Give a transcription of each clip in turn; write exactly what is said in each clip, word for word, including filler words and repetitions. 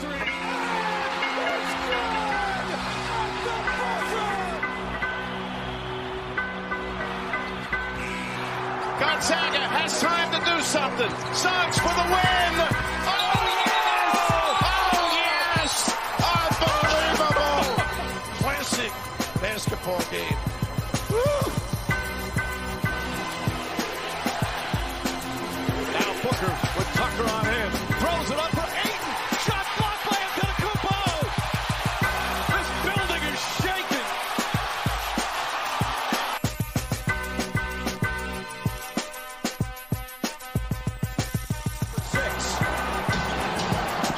three. It's good at the buzzer. Gonzaga has time to do something. Sucks for the win. Oh, yes! Oh, yes! Unbelievable. Classic basketball game. Woo! With Tucker on him, throws it up for Ayton. Shot blocked by Antetokounmpo. This building is shaking. Six.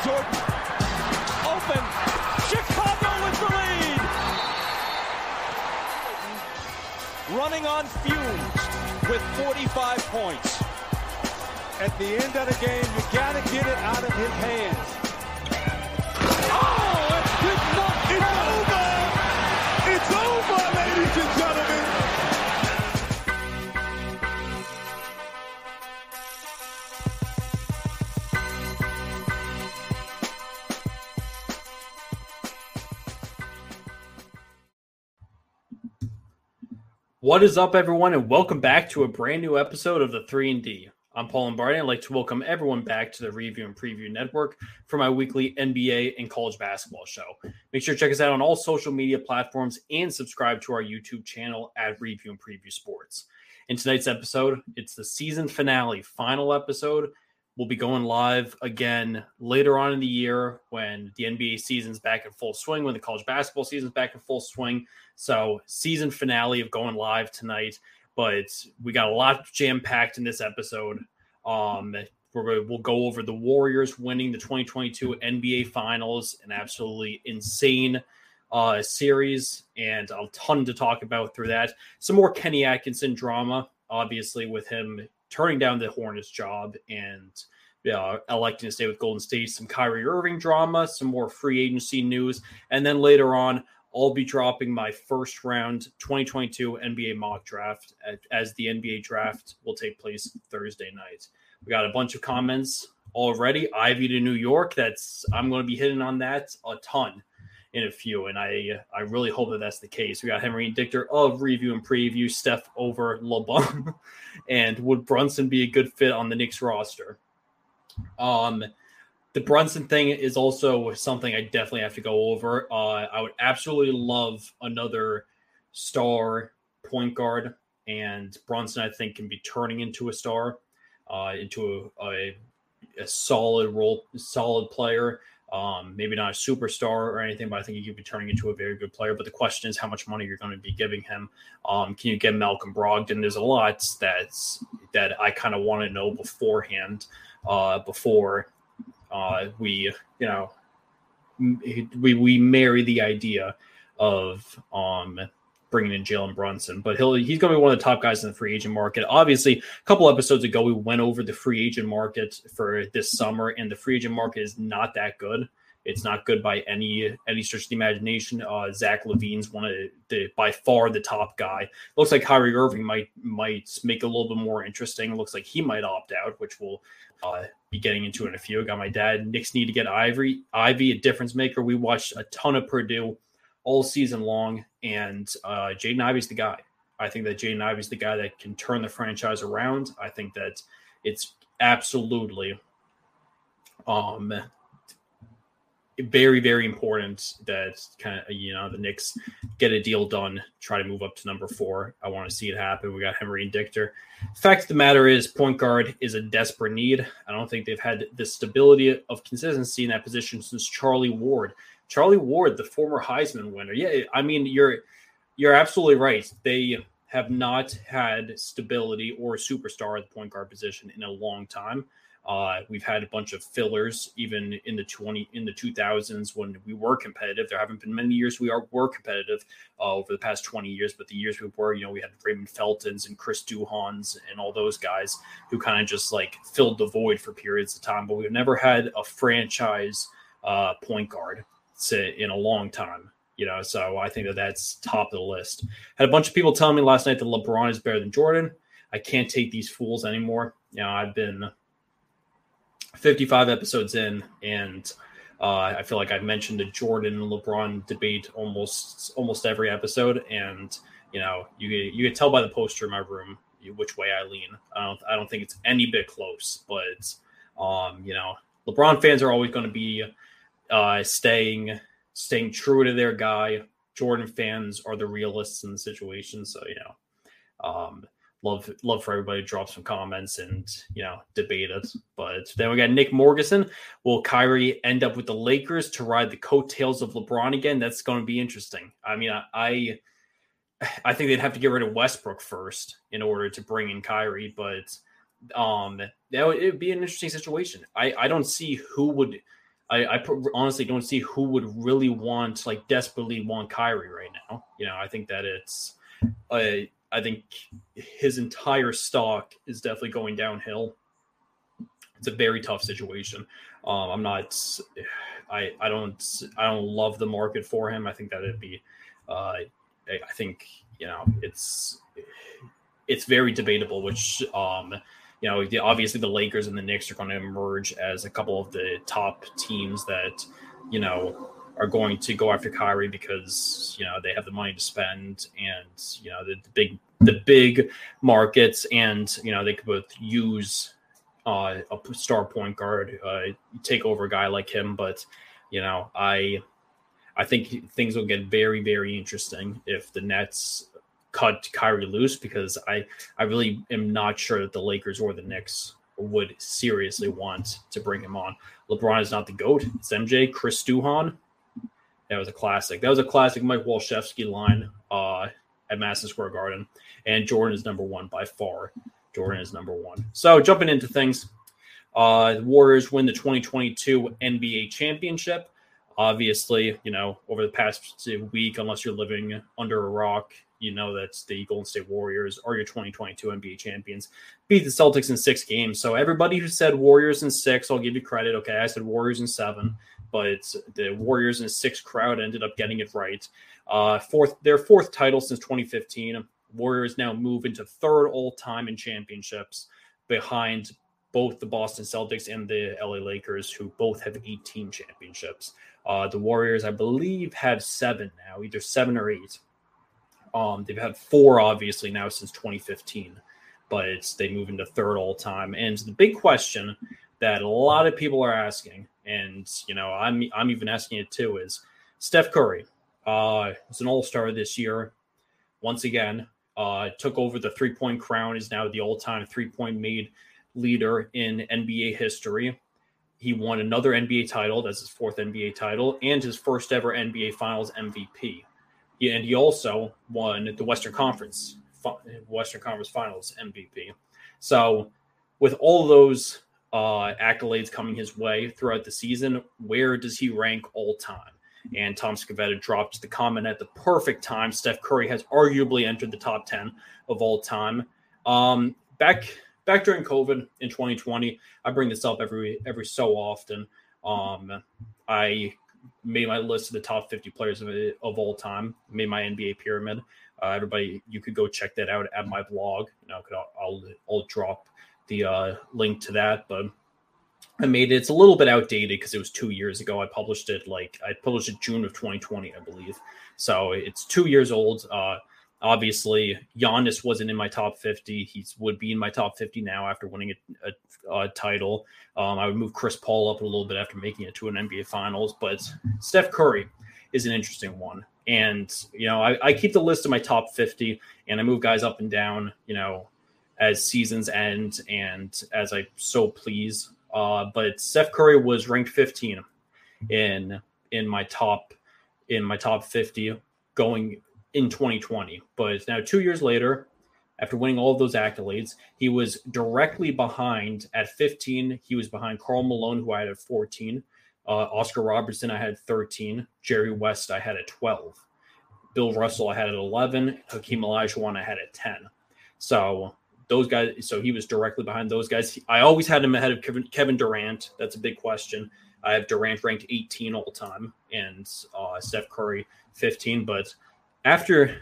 Jordan open. Chicago with the lead. Running on fumes with forty-five points. At the end of the game, you got to get it out of his hands. Oh, it did not. It's over. It's over, ladies and gentlemen. What is up, everyone, and welcome back to a brand new episode of the three and D. I'm Paul Lombardi. I'd like to welcome everyone back to the Review and Preview Network for my weekly N B A and college basketball show. Make sure to check us out on all social media platforms and subscribe to our YouTube channel at Review and Preview Sports. In tonight's episode, it's the season finale, final episode. We'll be going live again later on in the year when the N B A season's back in full swing, when the college basketball season's back in full swing. So season finale of going live tonight. But we got a lot jam-packed in this episode. Um, we're, we'll go over the Warriors winning the twenty twenty-two N B A Finals, an absolutely insane uh, series, and a ton to talk about through that. Some more Kenny Atkinson drama, obviously, with him turning down the Hornets job and uh, electing to stay with Golden State. Some Kyrie Irving drama, some more free agency news, and then later on, I'll be dropping my first round twenty twenty-two N B A mock draft as the N B A draft will take place Thursday night. We got a bunch of comments already. Ivy to New York. That's I'm going to be hitting on that a ton in a few. And I, I really hope that that's the case. We got Henry and Dichter of Review and Preview, Steph over LeBron, and would Brunson be a good fit on the Knicks roster? Um, The Brunson thing is also something I definitely have to go over. Uh, I would absolutely love another star point guard, and Brunson, I think, can be turning into a star, uh, into a, a, a solid role, solid player. Um, maybe not a superstar or anything, but I think he could be turning into a very good player. But the question is how much money you're going to be giving him. Um, can you get Malcolm Brogdon? There's a lot that's, that I kind of want to know beforehand, uh, before – Uh, we, you know, we we marry the idea of um, bringing in Jalen Brunson, but he'll he's going to be one of the top guys in the free agent market. Obviously, a couple episodes ago, we went over the free agent market for this summer, and the free agent market is not that good. It's not good by any any stretch of the imagination. Uh, Zach LaVine's one of the by far the top guy. Looks like Kyrie Irving might might make it a little bit more interesting. Looks like he might opt out, which will uh, be getting into in a few. Got my dad. Knicks need to get Ivy. Ivy, a difference maker. We watched a ton of Purdue all season long, and uh, Jaden Ivey's the guy. I think that Jaden Ivey's the guy that can turn the franchise around. I think that it's absolutely. Um, Very, very important that kind of, you know, the Knicks get a deal done, try to move up to number four. I want to see it happen. We got Henry and Dichter. Fact of the matter is point guard is a desperate need. I don't think they've had the stability of consistency in that position since Charlie Ward. Charlie Ward, the former Heisman winner. Yeah, I mean, you're you're absolutely right. They have not had stability or a superstar at the point guard position in a long time. Uh, we've had a bunch of fillers, even in the twenty in the two thousands when we were competitive. There haven't been many years we are were competitive uh, over the past twenty years, but the years we were, you know, we had Raymond Feltons and Chris Duhans and all those guys who kind of just like filled the void for periods of time. But we've never had a franchise uh, point guard in a long time. You know, so I think that that's top of the list. Had a bunch of people telling me last night that LeBron is better than Jordan. I can't take these fools anymore. You know, I've been fifty-five episodes in, and Uh, I feel like I've mentioned the Jordan and LeBron debate almost almost every episode, and you know you you could tell by the poster in my room which way I lean. I don't I don't think it's any bit close, but um, you know LeBron fans are always going to be uh, staying staying true to their guy. Jordan fans are the realists in the situation, so you know. Um, Love, love for everybody to drop some comments and, you know, debate us. But then we got Nick Morgeson. Will Kyrie end up with the Lakers to ride the coattails of LeBron again? That's going to be interesting. I mean, I I think they'd have to get rid of Westbrook first in order to bring in Kyrie. But um, that would, it would be an interesting situation. I, I don't see who would – I honestly don't see who would really want, like, desperately want Kyrie right now. You know, I think that it's uh, – I think his entire stock is definitely going downhill. It's a very tough situation. Um, I'm not, I, I don't, I don't love the market for him. I think that it'd be, uh, I think, you know, it's, it's very debatable, which, um, you know, obviously the Lakers and the Knicks are going to emerge as a couple of the top teams that, you know, are going to go after Kyrie because, you know, they have the money to spend and, you know, the, the big the big markets and, you know, they could both use uh, a star point guard, uh, take over a guy like him. But, you know, I I think things will get very, very interesting if the Nets cut Kyrie loose because I, I really am not sure that the Lakers or the Knicks would seriously want to bring him on. LeBron is not the GOAT. It's M J, Chris Duhon. That was a classic. That was a classic Mike Walshevsky line uh, at Madison Square Garden. And Jordan is number one by far. Jordan is number one. So jumping into things, uh, the Warriors win the twenty twenty-two N B A championship. Obviously, you know, over the past week, unless you're living under a rock, you know that the Golden State Warriors are your twenty twenty-two N B A champions. Beat the Celtics in six games. So everybody who said Warriors in six, I'll give you credit. Okay, I said Warriors in seven. But the Warriors in six crowd ended up getting it right. Uh, fourth, their fourth title since twenty fifteen. Warriors now move into third all-time in championships behind both the Boston Celtics and the L A Lakers, who both have eighteen championships. Uh, the Warriors, I believe, have seven now, either seven or eight. Um, they've had four, obviously, now since twenty fifteen. But it's, they move into third all-time. And the big question that a lot of people are asking, and, you know, I'm I'm even asking it too, is Steph Curry uh, was an all-star this year. Once again, uh, took over the three-point crown, is now the all-time three-point made leader in N B A history. He won another N B A title. That's his fourth N B A title and his first ever N B A Finals M V P. He, and he also won the Western Conference, Western Conference Finals M V P. So with all those Uh, accolades coming his way throughout the season, where does he rank all time? And Tom Scavetta dropped the comment at the perfect time. Steph Curry has arguably entered the top ten of all time. Um, back back during COVID in twenty twenty, I bring this up every every so often. Um, I made my list of the top fifty players of, of all time. Made my N B A pyramid. Uh, everybody, you could go check that out at my blog. You know, I'll, I'll I'll drop the uh, link to that, but I made it. It's a little bit outdated because it was two years ago. I published it like I published it June of twenty twenty, I believe. So it's two years old. Uh, obviously, Giannis wasn't in my top fifty. He would be in my top fifty now after winning a, a, a title. Um, I would move Chris Paul up a little bit after making it to an N B A Finals, but Steph Curry is an interesting one. And, you know, I, I keep the list of my top fifty and I move guys up and down, you know, as seasons end and as I so please. Uh, but Steph Curry was ranked fifteen in in my top in my top fifty going in twenty twenty. But now two years later, after winning all of those accolades, he was directly behind at fifteen. He was behind Karl Malone, who I had at fourteen. Uh, Oscar Robertson, I had thirteen. Jerry West, I had at twelve. Bill Russell, I had at eleven. Hakeem Olajuwon, I had at ten. So those guys, so he was directly behind those guys. I always had him ahead of Kevin, Kevin Durant. That's a big question. I have Durant ranked eighteen all time and uh, Steph Curry fifteen. But after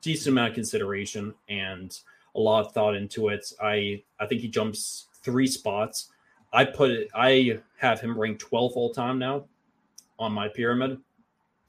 decent amount of consideration and a lot of thought into it, I, I think he jumps three spots I put it, I have him ranked twelfth all time now on my pyramid.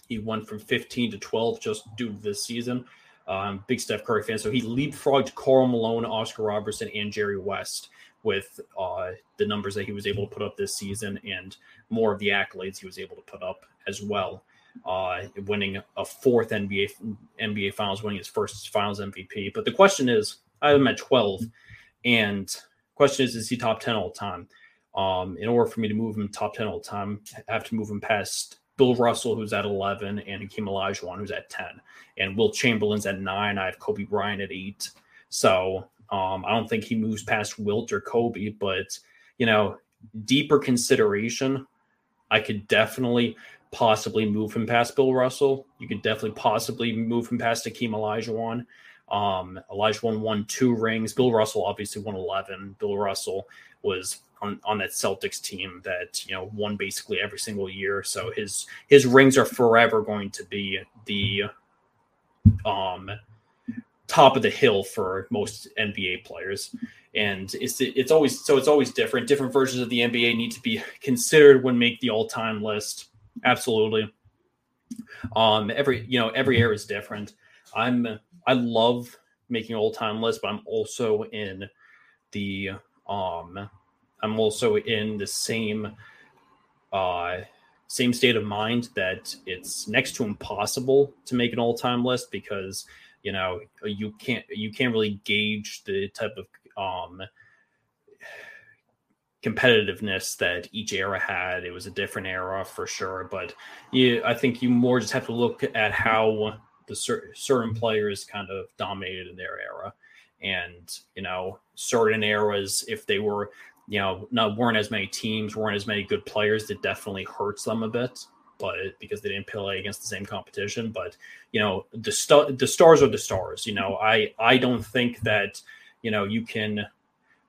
He went from fifteen to twelve just due to this season. Um, big Steph Curry fan. So he leapfrogged Karl Malone, Oscar Robertson, and Jerry West with uh, the numbers that he was able to put up this season and more of the accolades he was able to put up as well. Uh, winning a fourth N B A N B A Finals, winning his first Finals M V P. But the question is, I have him at twelve, and the question is, is he top ten all the time? Um, in order for me to move him top ten all the time, I have to move him past Bill Russell, who's at eleven, and Hakeem Olajuwon, who's at ten, and Will Chamberlain's at nine. I have Kobe Bryant at eight. So um, I don't think he moves past Wilt or Kobe, but, you know, deeper consideration, I could definitely possibly move him past Bill Russell. You could definitely possibly move him past Hakeem Olajuwon. Um, Olajuwon won two rings. Bill Russell obviously won eleven. Bill Russell was on, on that Celtics team that, you know, won basically every single year. So his his rings are forever going to be the um, top of the hill for most N B A players. And it's it's always so it's always different. Different versions of the N B A need to be considered when make the all-time list. Absolutely. Um, every you know every era is different. I'm I love making all-time lists, but I'm also in the um I'm also in the same uh same state of mind that it's next to impossible to make an all-time list because you know you can't you can't really gauge the type of um competitiveness that each era had. It was a different era for sure, but you I think you more just have to look at how the cer- certain players kind of dominated in their era, and you know certain eras, if they were you know not weren't as many teams, weren't as many good players, that definitely hurts them a bit, but because they didn't play against the same competition. But you know the st- the stars are the stars. You know I I don't think that you know you can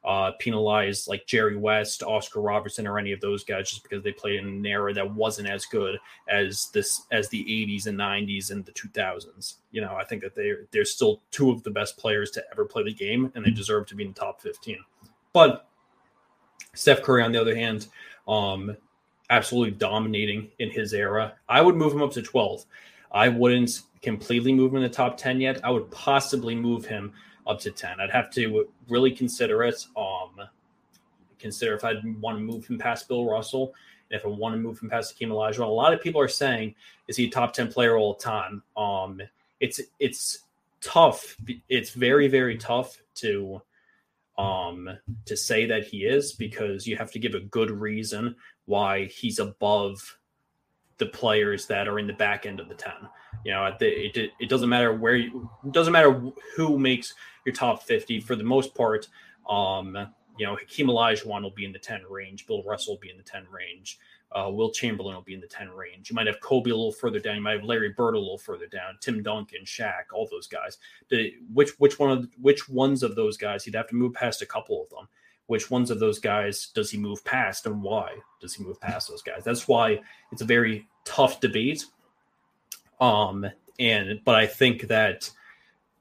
uh penalize like Jerry West, Oscar Robertson, or any of those guys just because they played in an era that wasn't as good as this as the eighties and nineties and the two thousands. You know, I think that they they're still two of the best players to ever play the game, and they deserve to be in the top fifteen. But Steph Curry, on the other hand, um absolutely dominating in his era. I would move him up to twelve. I wouldn't completely move him in the top ten yet. I would possibly move him up to ten. I'd have to really consider it. Um, consider if I'd want to move him past Bill Russell, and if I want to move him past Hakeem Olajuwon. A lot of people are saying, is he a top ten player all the time? Um, it's it's tough. It's very, very tough to um, to say that he is, because you have to give a good reason why he's above the players that are in the back end of the ten. You know, it, it, it doesn't matter where you, it doesn't matter who makes your top fifty for the most part. Um, you know, Hakeem Olajuwon will be in the ten range. Bill Russell will be in the ten range. Uh, Will Chamberlain will be in the ten range. You might have Kobe a little further down. You might have Larry Bird a little further down. Tim Duncan, Shaq, all those guys. The, which which one of which ones of those guys? He'd have to move past a couple of them. Which ones of those guys does he move past, and why does he move past those guys? That's why it's a very tough debate. Um, and but I think that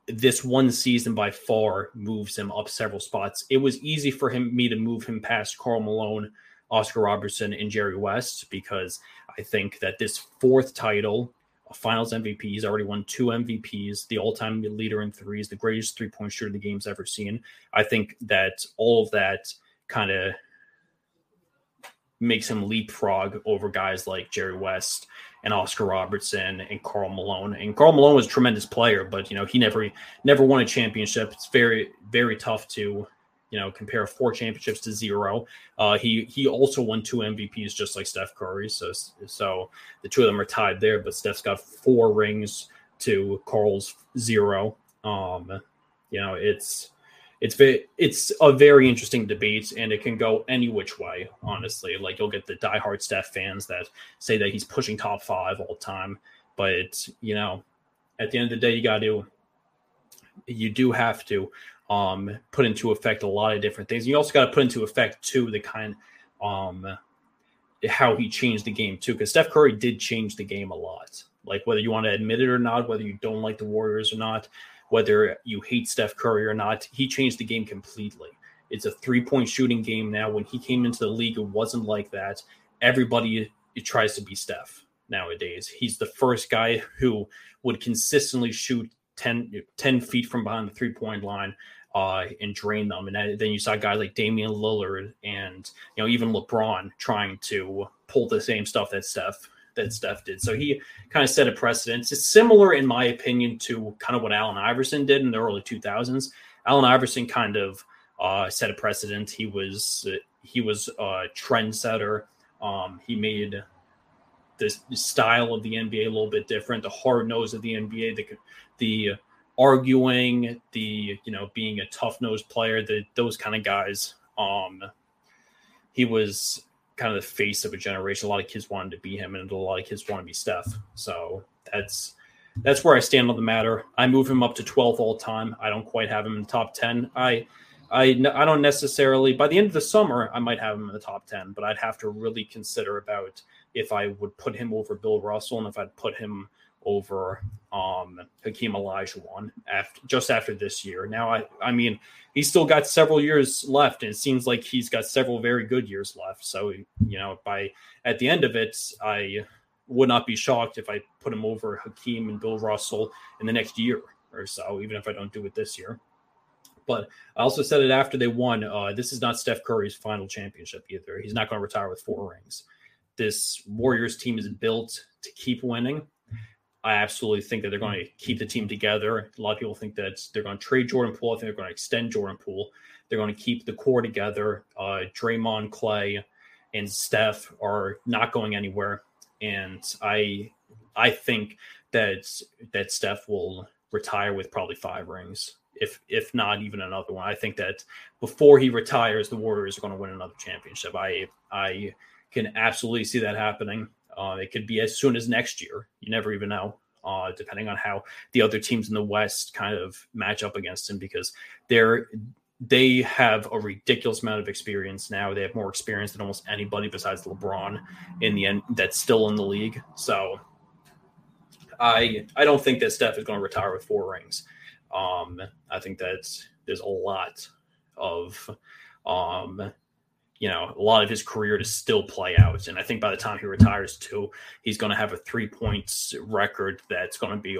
this one season by far moves him up several spots. It was easy for him me to move him past Karl Malone, Oscar Robertson, and Jerry West, because I think that this fourth title, Finals M V P, he's already won two M V Ps, the all-time leader in threes, the greatest three-point shooter the game's ever seen. I think that all of that kind of makes him leapfrog over guys like Jerry West and Oscar Robertson and Karl Malone. And Karl Malone was a tremendous player, but you know he never never won a championship. It's very, very tough to you know compare four championships to zero. Uh, he he also won two M V Ps just like Steph Curry, so so the two of them are tied there. But Steph's got four rings to Karl's zero. Um, you know it's it's very, it's a very interesting debate, and it can go any which way. Honestly, like you'll get the diehard Steph fans that say that he's pushing top five all the time, but it's, you know at the end of the day you got to you do have to. Um, put into effect a lot of different things. You also got to put into effect too the kind, um, how he changed the game too, because Steph Curry did change the game a lot. Like whether you want to admit it or not, whether you don't like the Warriors or not, whether you hate Steph Curry or not, he changed the game completely. It's a three-point shooting game now. When he came into the league, it wasn't like that. Everybody it tries to be Steph nowadays. He's the first guy who would consistently shoot ten, ten feet from behind the three-point line uh, and drain them. And that, then you saw guys like Damian Lillard and, you know, even LeBron trying to pull the same stuff that Steph that Steph did. So he kind of set a precedent. It's similar, in my opinion, to kind of what Allen Iverson did in the early two thousands. Allen Iverson kind of uh, set a precedent. He was he was a trendsetter. Um, he made the style of the N B A a little bit different. The hard nose of the N B A, the the arguing, the you know being a tough nosed player, the those kind of guys. Um, he was kind of the face of a generation. A lot of kids wanted to be him, and a lot of kids want to be Steph. So that's that's where I stand on the matter. I move him up to twelfth all time. I don't quite have him in the top ten. I. I, I don't necessarily, by the end of the summer, I might have him in the top ten, but I'd have to really consider about if I would put him over Bill Russell and if I'd put him over um, Hakeem Olajuwon after, just after this year. Now, I, I mean, he's still got several years left, and it seems like he's got several very good years left. So, you know, by at the end of it, I would not be shocked if I put him over Hakeem and Bill Russell in the next year or so, even if I don't do it this year. But I also said it after they won. Uh, this is not Steph Curry's final championship either. He's not going to retire with four rings. This Warriors team is built to keep winning. I absolutely think that they're going to keep the team together. A lot of people think that they're going to trade Jordan Poole. I think they're going to extend Jordan Poole. They're going to keep the core together. Uh, Draymond, Clay, and Steph are not going anywhere. And I I think that, that Steph will retire with probably five rings. If if not even another one. I think that before he retires, the Warriors are going to win another championship. I I can absolutely see that happening. Uh, it could be as soon as next year. You never even know, uh, depending on how the other teams in the West kind of match up against him, because they're they have a ridiculous amount of experience now. They have more experience than almost anybody besides LeBron in the end that's still in the league. So I I don't think that Steph is going to retire with four rings. Um, I think that there's a lot of, um, you know, a lot of his career to still play out. And I think by the time he retires too, he's going to have a three points record that's going to be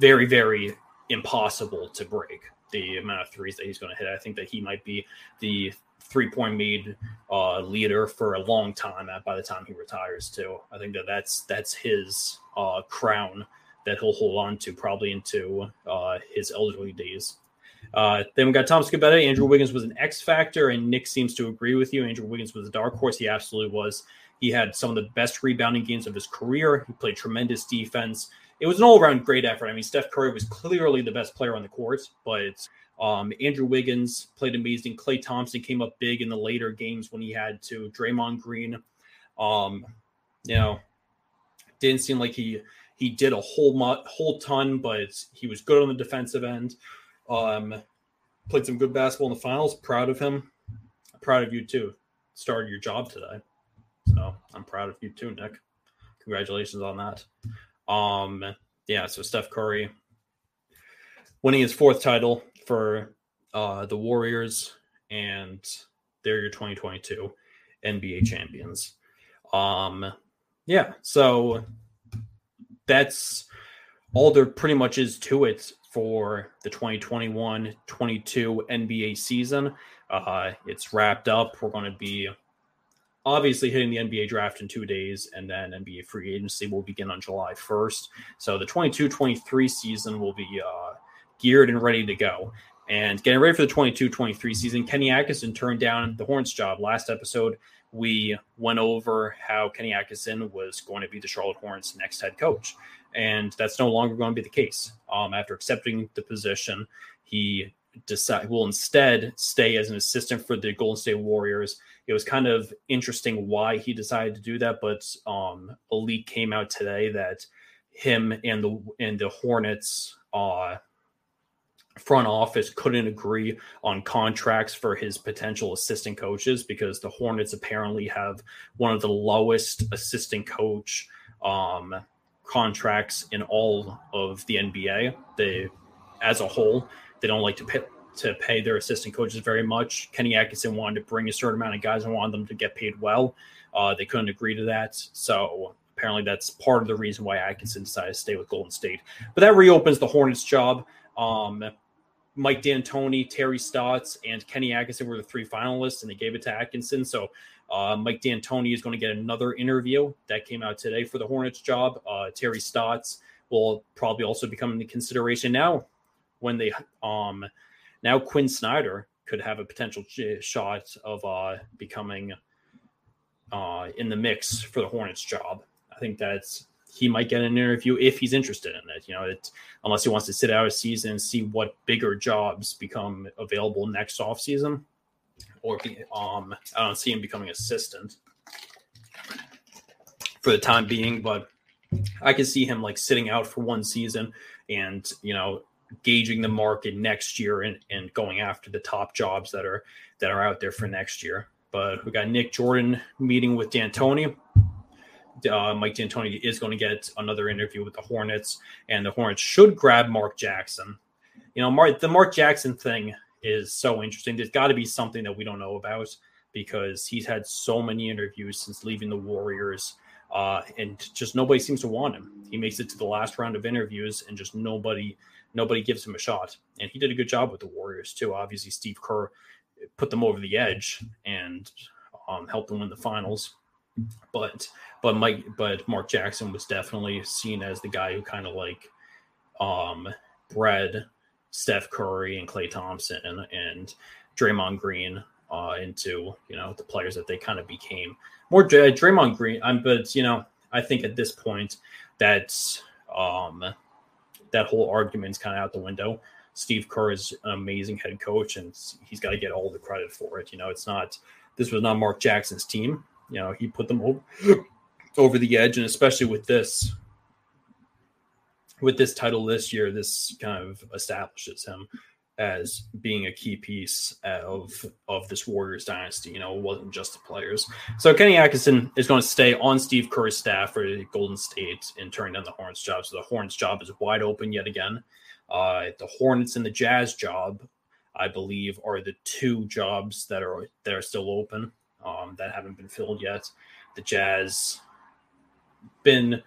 very, very impossible to break. The amount of threes that he's going to hit. I think that he might be the three point made uh, leader for a long time by the time he retires too. I think that that's, that's his uh, crown that he'll hold on to probably into uh, his elderly days. Uh, then we got Tom Scabetta. Andrew Wiggins was an X factor, and Nick seems to agree with you. Andrew Wiggins was a dark horse. He absolutely was. He had some of the best rebounding games of his career. He played tremendous defense. It was an all-around great effort. I mean, Steph Curry was clearly the best player on the court, but um, Andrew Wiggins played amazing. Klay Thompson came up big in the later games when he had to. Draymond Green, um, you know, didn't seem like he – He did a whole mo- whole ton, but he was good on the defensive end. Um, played some good basketball in the finals. Proud of him. Proud of you, too. Started your job today. So I'm proud of you, too, Nick. Congratulations on that. Um, yeah, so Steph Curry winning his fourth title for uh, the Warriors, and they're your twenty twenty-two N B A champions. Um, yeah, so... That's all there pretty much is to it for the twenty twenty-one twenty-two N B A season. Uh, it's wrapped up. We're going to be obviously hitting the N B A draft in two days, and then N B A free agency will begin on July first. So the twenty-two twenty-three season will be uh, geared and ready to go. And getting ready for the twenty-two twenty-three season, Kenny Atkinson turned down the Hornets job. Last episode, we went over how Kenny Atkinson was going to be the Charlotte Hornets' next head coach. And that's no longer going to be the case. Um, after accepting the position, he decide, will instead stay as an assistant for the Golden State Warriors. It was kind of interesting why he decided to do that, but um, a leak came out today that him and the, and the Hornets uh, – front office couldn't agree on contracts for his potential assistant coaches, because the Hornets apparently have one of the lowest assistant coach um, contracts in all of the N B A. They, as a whole, they don't like to pay, to pay their assistant coaches very much. Kenny Atkinson wanted to bring a certain amount of guys and wanted them to get paid well. Uh, they couldn't agree to that. So apparently that's part of the reason why Atkinson decided to stay with Golden State. But that reopens the Hornets job. Um, Mike D'Antoni, Terry Stotts, and Kenny Atkinson were the three finalists, and they gave it to Atkinson. So uh, Mike D'Antoni is going to get another interview. That came out today for the Hornets job. Uh, Terry Stotts will probably also become into consideration now when they um, – now Quinn Snyder could have a potential shot of uh, becoming uh, in the mix for the Hornets job. I think that's he might get an interview if he's interested in it. You know, it, unless he wants to sit out a season and see what bigger jobs become available next offseason, or be, um, I don't see him becoming assistant for the time being. But I can see him like sitting out for one season and you know. gauging the market next year and, and going after the top jobs that are that are out there for next year. But we got Nick Jordan meeting with D'Antoni. Uh, Mike D'Antoni is going to get another interview with the Hornets, and the Hornets should grab Mark Jackson. You know, Mark, the Mark Jackson thing is so interesting. There's got to be something that we don't know about because he's had so many interviews since leaving the Warriors. Uh, and just nobody seems to want him. He makes it to the last round of interviews, and just nobody nobody gives him a shot. And he did a good job with the Warriors, too. Obviously, Steve Kerr put them over the edge and um, helped them win the finals. But but Mike but Mark Jackson was definitely seen as the guy who kind of like um, bred Steph Curry and Klay Thompson and, and Draymond Green uh, into you know the players that they kind of became. More Draymond Green, um, but, you know, I think at this point that's um, that whole argument's kind of out the window. Steve Kerr is an amazing head coach, and he's got to get all the credit for it. You know, it's not – this was not Mark Jackson's team. You know, he put them over, over the edge, and especially with this with this title this year, this kind of establishes him as being a key piece of of this Warriors dynasty. You know, it wasn't just the players. So Kenny Atkinson is going to stay on Steve Kerr's staff for Golden State and turn down the Hornets job. So the Hornets job is wide open yet again. Uh, the Hornets and the Jazz job, I believe, are the two jobs that are that are still open um, that haven't been filled yet. The Jazz been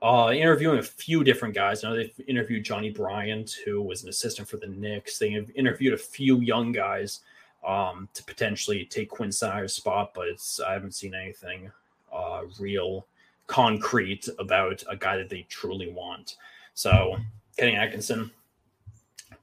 Uh, interviewing a few different guys. You know, they've interviewed Johnny Bryant, who was an assistant for the Knicks. They have interviewed a few young guys um, to potentially take Quinn Snyder's spot, but it's, I haven't seen anything uh, real concrete about a guy that they truly want. So Kenny Atkinson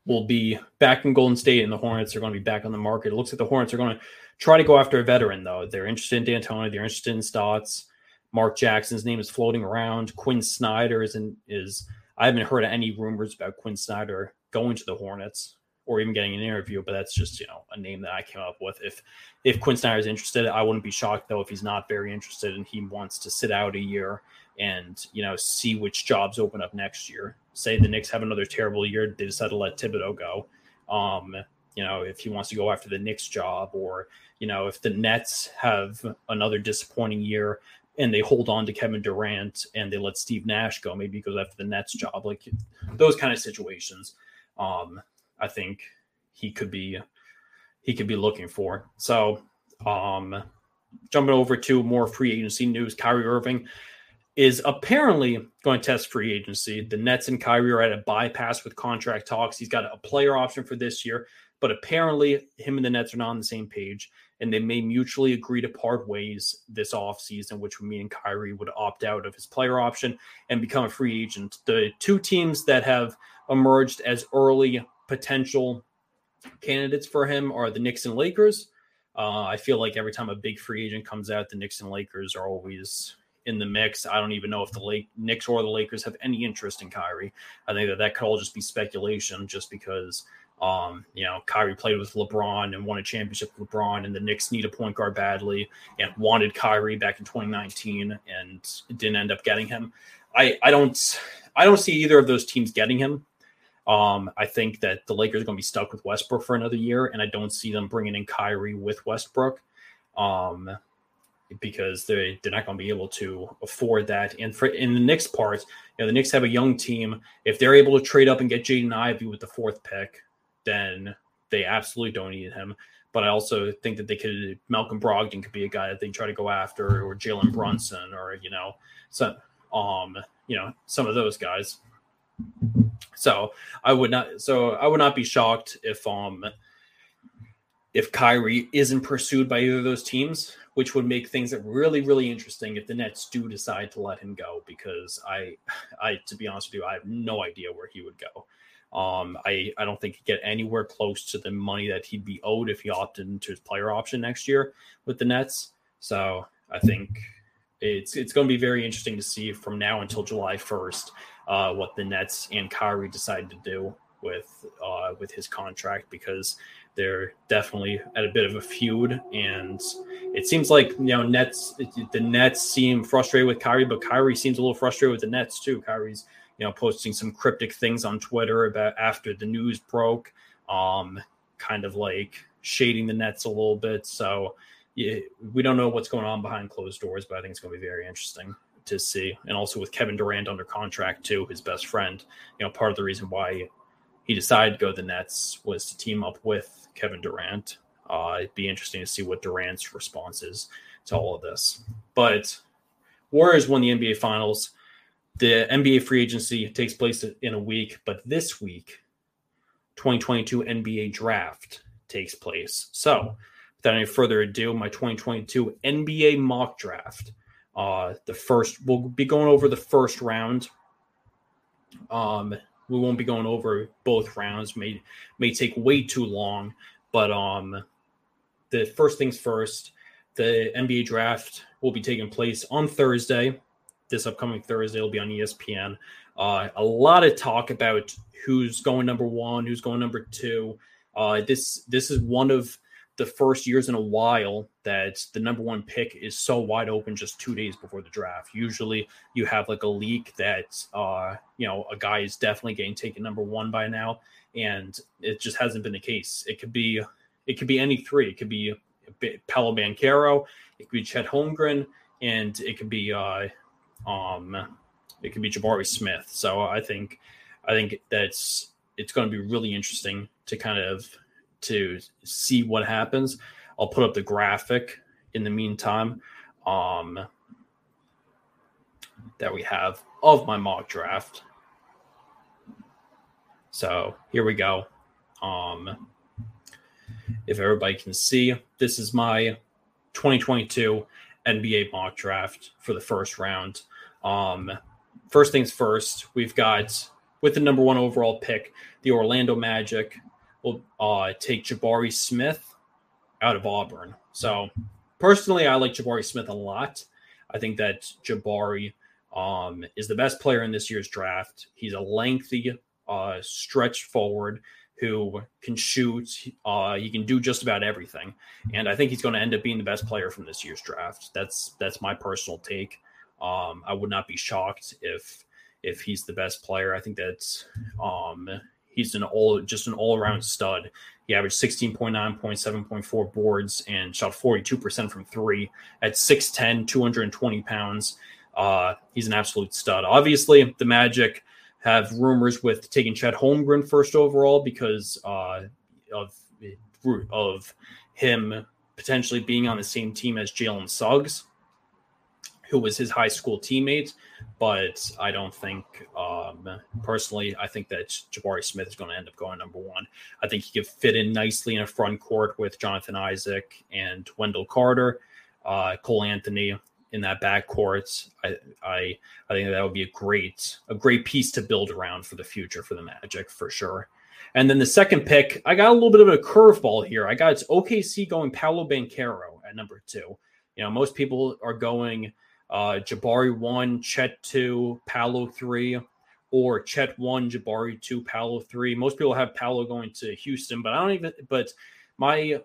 will be back in Golden State, and the Hornets are going to be back on the market. It looks like the Hornets are going to try to go after a veteran, though. They're interested in D'Antoni. They're interested in Stotts. Mark Jackson's name is floating around. Quinn Snyder isn't is I haven't heard any rumors about Quinn Snyder going to the Hornets or even getting an interview, but that's just, you know, a name that I came up with. If if Quinn Snyder is interested, I wouldn't be shocked though if he's not very interested and he wants to sit out a year and, you know, see which jobs open up next year. Say the Knicks have another terrible year, they decide to let Thibodeau go. Um, you know, if he wants to go after the Knicks job, or, you know, if the Nets have another disappointing year and they hold on to Kevin Durant and they let Steve Nash go, maybe he goes after the Nets job, like those kind of situations. Um, I think he could be, he could be looking for. So um, jumping over to more free agency news, Kyrie Irving is apparently going to test free agency. The Nets and Kyrie are at a bypass with contract talks. He's got a player option for this year, but apparently him and the Nets are not on the same page, and they may mutually agree to part ways this offseason, which would mean Kyrie would opt out of his player option and become a free agent. The two teams that have emerged as early potential candidates for him are the Knicks and Lakers. Uh, I feel like every time a big free agent comes out, the Knicks and Lakers are always in the mix. I don't even know if the Lake, Knicks or the Lakers have any interest in Kyrie. I think that that could all just be speculation just because – Um, you know, Kyrie played with LeBron and won a championship with LeBron, and the Knicks need a point guard badly and wanted Kyrie back in twenty nineteen and didn't end up getting him. I, I don't I don't see either of those teams getting him. Um, I think that the Lakers are going to be stuck with Westbrook for another year, and I don't see them bringing in Kyrie with Westbrook um, because they they're not going to be able to afford that. And for in the Knicks part, you know, the Knicks have a young team. If they're able to trade up and get Jaden Ivey with the fourth pick, then they absolutely don't need him. But I also think that they could – Malcolm Brogdon could be a guy that they try to go after, or Jalen Brunson, or, you know, some, um, you know, some of those guys. So I would not – so I would not be shocked if um if Kyrie isn't pursued by either of those teams, which would make things really, really interesting if the Nets do decide to let him go, because I, I to be honest with you, I have no idea where he would go. Um, I, I don't think he'd get anywhere close to the money that he'd be owed if he opted into his player option next year with the Nets. So I think it's it's going to be very interesting to see from now until July first uh, what the Nets and Kyrie decide to do with uh, with his contract, because they're definitely at a bit of a feud. And it seems like, you know, Nets the Nets seem frustrated with Kyrie, but Kyrie seems a little frustrated with the Nets too. Kyrie's you know, posting some cryptic things on Twitter about after the news broke, um, kind of like shading the Nets a little bit. So yeah, we don't know what's going on behind closed doors, but I think it's going to be very interesting to see. And also with Kevin Durant under contract too, his best friend, you know, part of the reason why he decided to go to the Nets was to team up with Kevin Durant. Uh, it'd be interesting to see what Durant's response is to all of this. But Warriors won the N B A Finals. The N B A free agency takes place in a week, but this week, twenty twenty-two N B A draft takes place. So without any further ado, my twenty twenty-two N B A mock draft. Uh, the first, we'll be going over the first round. Um, we won't be going over both rounds. May may take way too long, but um, the first things first. The N B A draft will be taking place on Thursday. This upcoming Thursday will be on E S P N. Uh, a lot of talk about who's going number one, who's going number two. Uh, this this is one of the first years in a while that the number one pick is so wide open just two days before the draft. Usually you have like a leak that, uh, you know, a guy is definitely getting taken number one by now, and it just hasn't been the case. It could be it could be any three. It could be Paolo Banchero. It could be Chet Holmgren, and it could be uh, – Um, it could be Jabari Smith. So I think, I think that's it's going to be really interesting to kind of to see what happens. I'll put up the graphic in the meantime um, that we have of my mock draft. So here we go. Um, if everybody can see, this is my twenty twenty-two N B A mock draft for the first round. Um, first things first, we've got, with the number one overall pick, the Orlando Magic will uh, take Jabari Smith out of Auburn. So personally, I like Jabari Smith a lot. I think that Jabari um, is the best player in this year's draft. He's a lengthy uh, stretch forward who can shoot. Uh, he can do just about everything. And I think he's going to end up being the best player from this year's draft. That's that's my personal take. Um, I would not be shocked if if he's the best player. I think that's um, he's an all just an all-around stud. He averaged sixteen point nine points, seven point four boards, and shot forty-two percent from three at six ten, two hundred twenty pounds. Uh, he's an absolute stud. Obviously, the Magic have rumors with taking Chet Holmgren first overall because uh, of of him potentially being on the same team as Jalen Suggs, who was his high school teammate. But I don't think, um, personally, I think that Jabari Smith is going to end up going number one. I think he could fit in nicely in a front court with Jonathan Isaac and Wendell Carter, uh, Cole Anthony, in that backcourt. I, I I think that would be a great a great piece to build around for the future for the Magic for sure. And then the second pick, I got a little bit of a curveball here. I got it's O K C going Paolo Banchero at number two. You know, most people are going uh, Jabari one, Chet two, Paolo three, or Chet one, Jabari two, Paolo three. Most people have Paolo going to Houston, but I don't even. But my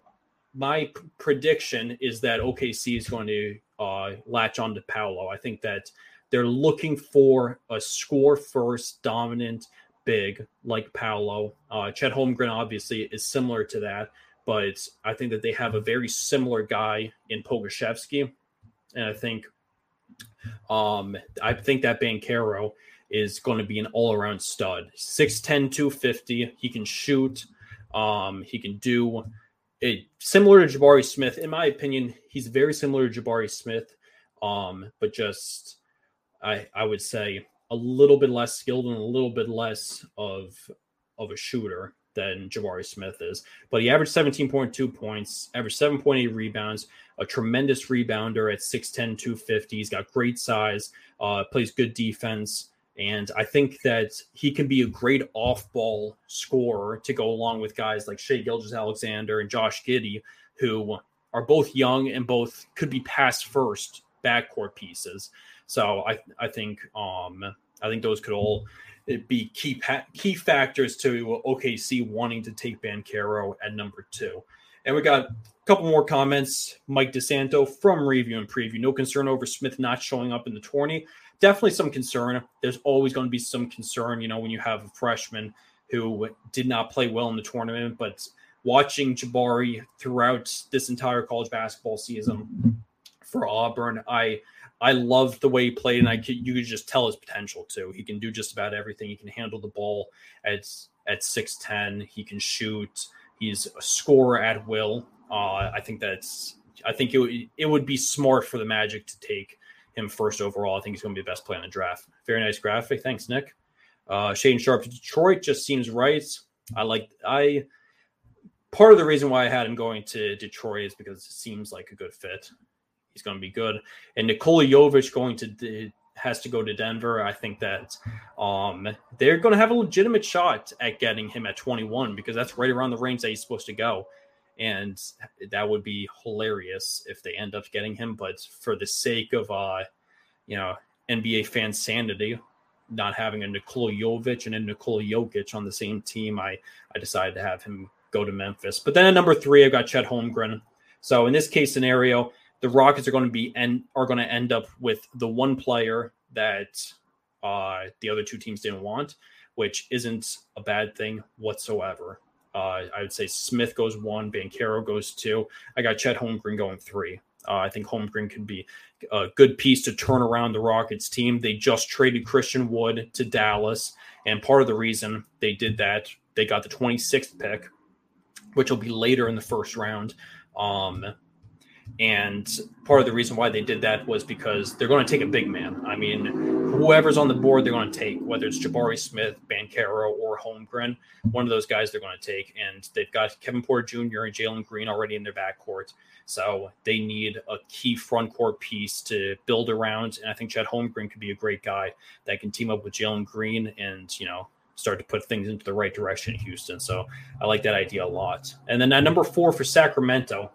my p- prediction is that O K C is going to Uh, latch on to Paolo. I think that they're looking for a score-first, dominant big like Paolo. Uh, Chet Holmgren obviously is similar to that, but I think that they have a very similar guy in Pokuševski, and I think, um, I think that Banchero is going to be an all-around stud. six ten, two fifty. He can shoot. Um, he can do it similar to Jabari Smith. In my opinion, he's very similar to Jabari Smith, um, but just I I would say a little bit less skilled and a little bit less of of a shooter than Jabari Smith is. But he averaged seventeen point two points, averaged seven point eight rebounds, a tremendous rebounder at six ten, two fifty. He's got great size, uh, plays good defense. And I think that he can be a great off-ball scorer to go along with guys like Shai Gilgeous-Alexander and Josh Giddey, who are both young and both could be pass-first backcourt pieces. So I I think um, I think those could all be key pa- key factors to O K C wanting to take Banchero at number two. And we got a couple more comments. Mike DeSanto from Review and Preview. No concern over Smith not showing up in the tourney. Definitely some concern. There's always going to be some concern, you know, when you have a freshman who did not play well in the tournament. But watching Jabari throughout this entire college basketball season for Auburn, I I love the way he played, and I could, you could just tell his potential too. He can do just about everything. He can handle the ball at at six ten. He can shoot. He's a scorer at will. Uh, I think that's. I think it would, it would be smart for the Magic to take him first overall. I think he's going to be the best player in the draft. Very nice graphic, thanks, Nick. Uh, Shaden Sharp to Detroit just seems right. I like. I part of the reason why I had him going to Detroit is because it seems like a good fit. He's going to be good. And Nikola Jovic going to has to go to Denver. I think that um, they're going to have a legitimate shot at getting him at twenty-one, because that's right around the range that he's supposed to go. And that would be hilarious if they end up getting him. But for the sake of, uh, you know, N B A fan sanity, not having a Nikola Jovic and a Nikola Jokic on the same team, I, I decided to have him go to Memphis. But then at number three, I've got Chet Holmgren. So in this case scenario, the Rockets are going to be and are going to end up with the one player that uh, the other two teams didn't want, which isn't a bad thing whatsoever. Uh, I would say Smith goes one, Banchero goes two. I got Chet Holmgren going three. Uh, I think Holmgren could be a good piece to turn around the Rockets team. They just traded Christian Wood to Dallas, and part of the reason they did that, they got the twenty-sixth pick, which will be later in the first round. Um, And part of the reason why they did that was because they're going to take a big man. I mean, whoever's on the board, they're going to take, whether it's Jabari Smith, Banchero, or Holmgren, one of those guys they're going to take. And they've got Kevin Porter Junior and Jalen Green already in their backcourt. So they need a key front court piece to build around. And I think Chet Holmgren could be a great guy that can team up with Jalen Green and, you know, start to put things into the right direction in Houston. So I like that idea a lot. And then at number four for Sacramento,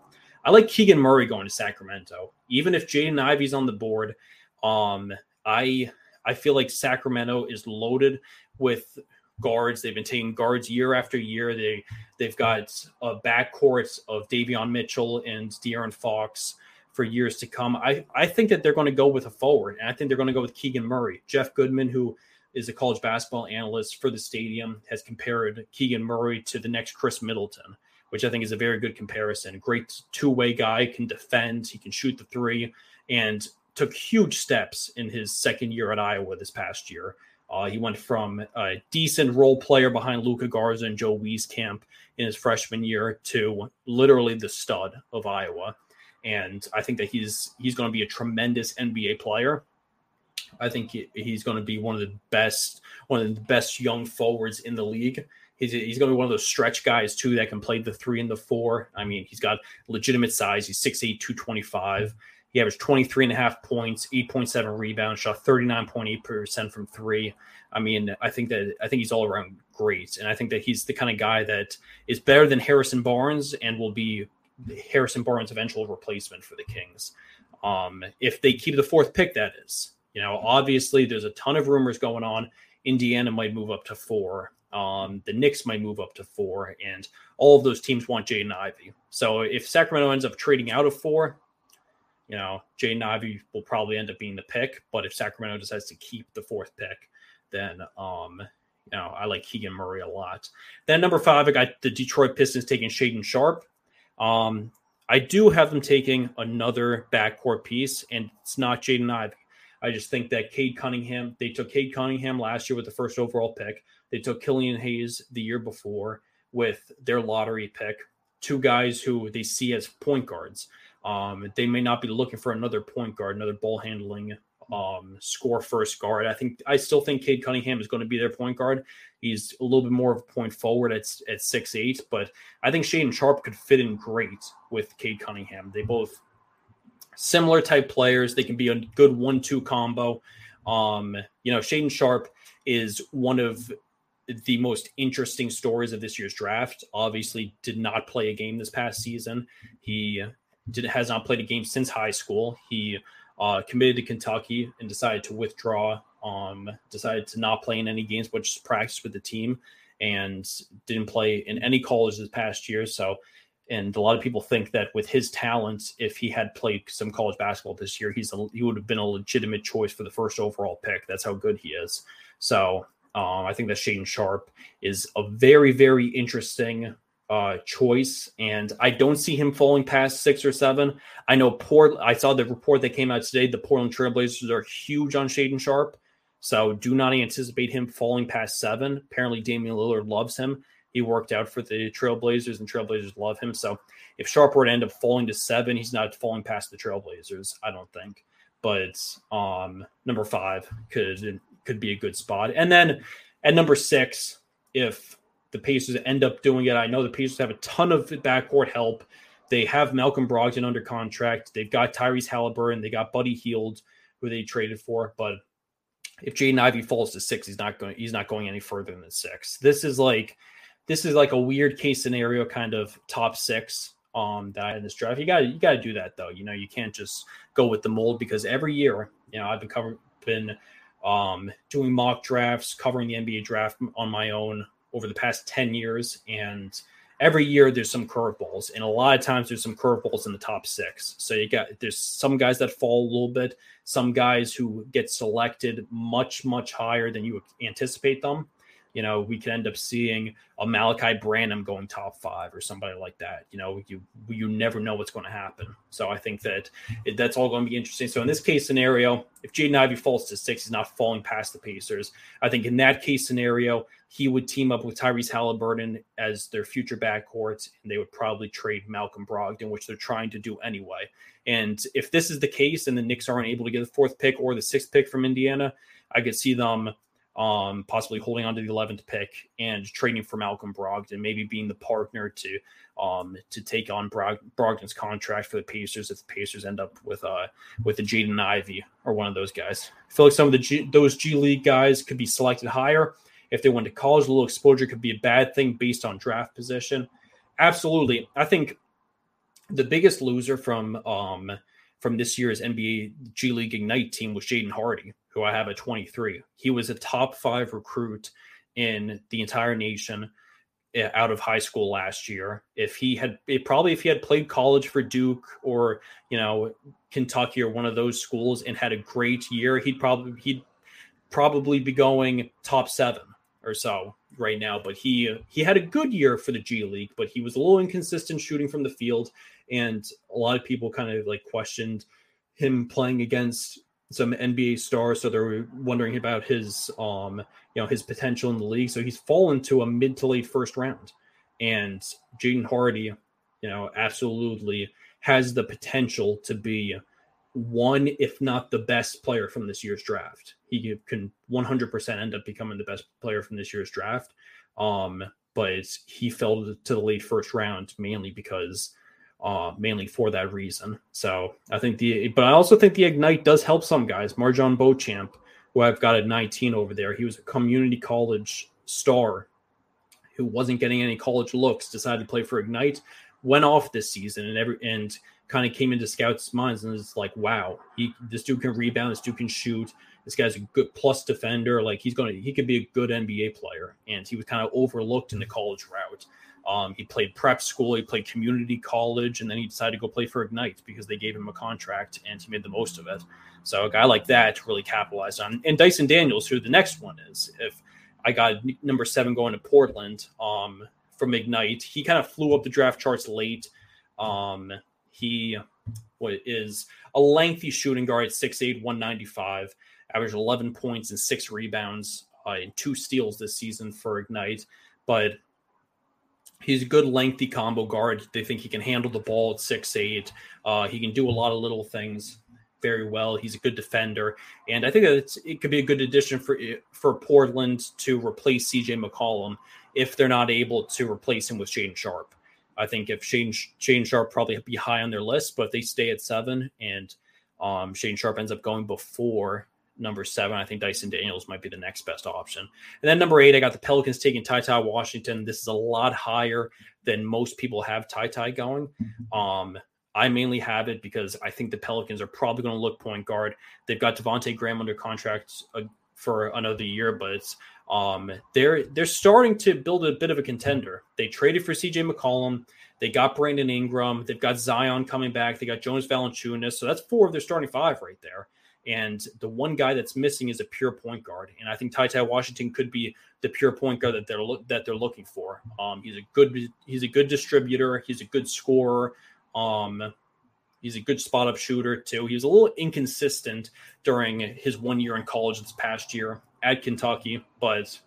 I like Keegan Murray going to Sacramento. Even if Jaden Ivey's on the board, um, I I feel like Sacramento is loaded with guards. They've been taking guards year after year. They, they've got a backcourt of Davion Mitchell and De'Aaron Fox for years to come. I, I think that they're going to go with a forward, and I think they're going to go with Keegan Murray. Jeff Goodman, who is a college basketball analyst for the stadium, has compared Keegan Murray to the next Chris Middleton, which I think is a very good comparison. Great two-way guy, can defend, he can shoot the three, and took huge steps in his second year at Iowa this past year. Uh, he went from a decent role player behind Luka Garza and Joe Wieskamp in his freshman year to literally the stud of Iowa. And I think that he's he's going to be a tremendous N B A player. I think he, he's going to be one of the best, one of the best young forwards in the league. He's, he's going to be one of those stretch guys, too, that can play the three and the four. I mean, he's got legitimate size. He's six eight, two twenty-five. He averaged twenty-three and a half points, eight point seven rebounds, shot thirty-nine point eight percent from three. I mean, I think that I think he's all around great. And I think that he's the kind of guy that is better than Harrison Barnes and will be Harrison Barnes' eventual replacement for the Kings. Um, if they keep the fourth pick, that is. You know, obviously, there's a ton of rumors going on. Indiana might move up to four. Um, the Knicks might move up to four, and all of those teams want Jaden Ivey. So if Sacramento ends up trading out of four, you know, Jaden Ivey will probably end up being the pick. But if Sacramento decides to keep the fourth pick, then, um, you know, I like Keegan Murray a lot. Then number five, I got the Detroit Pistons taking Shaden Sharp. Um, I do have them taking another backcourt piece, and it's not Jaden Ivey. I just think that Cade Cunningham, they took Cade Cunningham last year with the first overall pick. They took Killian Hayes the year before with their lottery pick, two guys who they see as point guards. Um, they may not be looking for another point guard, another ball handling um, score first guard. I think I still think Cade Cunningham is going to be their point guard. He's a little bit more of a point forward at at six eight, but I think Shaedon Sharpe could fit in great with Cade Cunningham. They both similar type players. They can be a good one two combo. Um, you know, Shaedon Sharpe is one of the most interesting stories of this year's draft. Obviously, did not play a game this past season. He did has not played a game since high school. He uh, committed to Kentucky and decided to withdraw. Um, decided to not play in any games, but just practice with the team, and didn't play in any college this past year. So, and a lot of people think that with his talents, if he had played some college basketball this year, he's a, he would have been a legitimate choice for the first overall pick. That's how good he is. So. Um, I think that Shaedon Sharpe is a very, very interesting uh, choice, and I don't see him falling past six or seven. I know Port. I saw the report that came out today. The Portland Trailblazers are huge on Shaedon Sharpe, so do not anticipate him falling past seven. Apparently, Damian Lillard loves him. He worked out for the Trailblazers, and Trailblazers love him. So if Sharpe were to end up falling to seven, he's not falling past the Trailblazers, I don't think. But um, number five could – could be a good spot. And then at number six, if the Pacers end up doing it, I know the Pacers have a ton of backcourt help. They have Malcolm Brogdon under contract. They've got Tyrese Halliburton. They got Buddy Hield, who they traded for. But if Jaden Ivey falls to six, he's not going, he's not going any further than six. This is like, this is like a weird case scenario kind of top six um, that I had in this draft. You got to, you got to do that though. You know, you can't just go with the mold, because every year, you know, I've been covering, been, Um, doing mock drafts, covering the N B A draft on my own over the past ten years. And every year there's some curveballs. And a lot of times there's some curveballs in the top six. So you got, there's some guys that fall a little bit, some guys who get selected much, much higher than you would anticipate them. You know, we could end up seeing a Malachi Branham going top five or somebody like that. You know, you, you never know what's going to happen. So I think that it, that's all going to be interesting. So in this case scenario, if Jaden Ivey falls to six, he's not falling past the Pacers. I think in that case scenario, he would team up with Tyrese Halliburton as their future backcourt, and they would probably trade Malcolm Brogdon, which they're trying to do anyway. And if this is the case and the Knicks aren't able to get the fourth pick or the sixth pick from Indiana, I could see them – Um, possibly holding on to the eleventh pick and trading for Malcolm Brogdon, maybe being the partner to um, to take on Brog- Brogdon's contract for the Pacers if the Pacers end up with uh, with a Jaden Ivey or one of those guys. I feel like some of the G- those G League guys could be selected higher. If they went to college, a little exposure could be a bad thing based on draft position. Absolutely. I think the biggest loser from um, from this year's N B A G League Ignite team was Jaden Hardy, who I have at twenty-three. He was a top five recruit in the entire nation out of high school last year. If he had it, probably if he had played college for Duke or, you know, Kentucky or one of those schools and had a great year, he'd probably, he'd probably be going top seven or so right now. But he, he had a good year for the G League, but he was a little inconsistent shooting from the field. And a lot of people kind of like questioned him playing against some N B A stars, so they're wondering about his, um, you know, his potential in the league. So he's fallen to a mid to late first round, and Jaden Hardy, you know, absolutely has the potential to be one, if not the best player from this year's draft. He can one hundred percent end up becoming the best player from this year's draft. Um, but he fell to the late first round mainly because. Uh, mainly for that reason. So I think the, but I also think the Ignite does help some guys. Marjon Beauchamp, who I've got at nineteen over there, he was a community college star who wasn't getting any college looks, decided to play for Ignite, went off this season, and every and kind of came into scouts' minds, and it's like, wow, he, this dude can rebound, this dude can shoot, this guy's a good plus defender, like he's gonna, he could be a good N B A player, and he was kind of overlooked in the college route. Um, he played prep school, he played community college, and then he decided to go play for Ignite because they gave him a contract and he made the most of it. So a guy like that really capitalized on. And Dyson Daniels, who the next one is, if I got number seven going to Portland um, from Ignite, he kind of flew up the draft charts late. Um, he what is a lengthy shooting guard at six eight, one ninety-five, averaged eleven points and six rebounds uh, and two steals this season for Ignite. But He's a good lengthy combo guard. They think he can handle the ball at six eight. Uh, he can do a lot of little things very well. He's a good defender. And I think that it's, it could be a good addition for for Portland to replace C J McCollum if they're not able to replace him with Shaedon Sharpe. I think if Shaedon, Shaedon Sharpe probably be high on their list, but if they stay at seven and um, Shaedon Sharpe ends up going before number seven, I think Dyson Daniels might be the next best option. And then number eight, I got the Pelicans taking Ty Ty Washington. This is a lot higher than most people have Ty Ty going. Um, I mainly have it because I think the Pelicans are probably going to look point guard. They've got Devontae Graham under contract uh, for another year, but it's um, they're they're starting to build a bit of a contender. They traded for C J McCollum. They got Brandon Ingram. They've got Zion coming back. They got Jonas Valanciunas. So that's four of their starting five right there. And the one guy that's missing is a pure point guard. And I think Ty Ty Washington could be the pure point guard that they're lo- that they're looking for. Um, he's a good he's a good distributor. He's a good scorer. Um, he's a good spot up shooter too. He was a little inconsistent during his one year in college this past year at Kentucky, but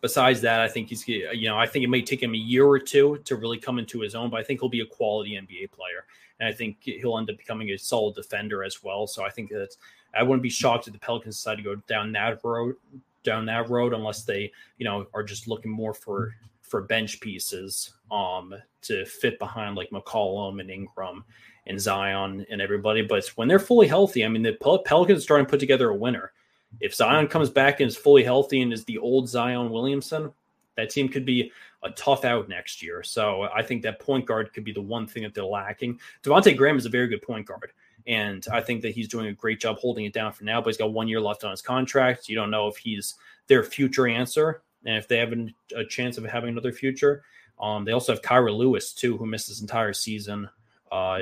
besides that, I think he's you know I think it may take him a year or two to really come into his own. But I think he'll be a quality N B A player. And I think he'll end up becoming a solid defender as well. So I think that I wouldn't be shocked if the Pelicans decide to go down that road, down that road, unless they, you know, are just looking more for, for bench pieces um, to fit behind like McCollum and Ingram and Zion and everybody. But when they're fully healthy, I mean, the Pel- Pelicans are starting to put together a winner. If Zion comes back and is fully healthy and is the old Zion Williamson, that team could be a tough out next year. So I think that point guard could be the one thing that they're lacking. Devontae Graham is a very good point guard, and I think that he's doing a great job holding it down for now, but he's got one year left on his contract. You don't know if he's their future answer and if they have a chance of having another future. Um, they also have Kyra Lewis, too, who missed this entire season uh,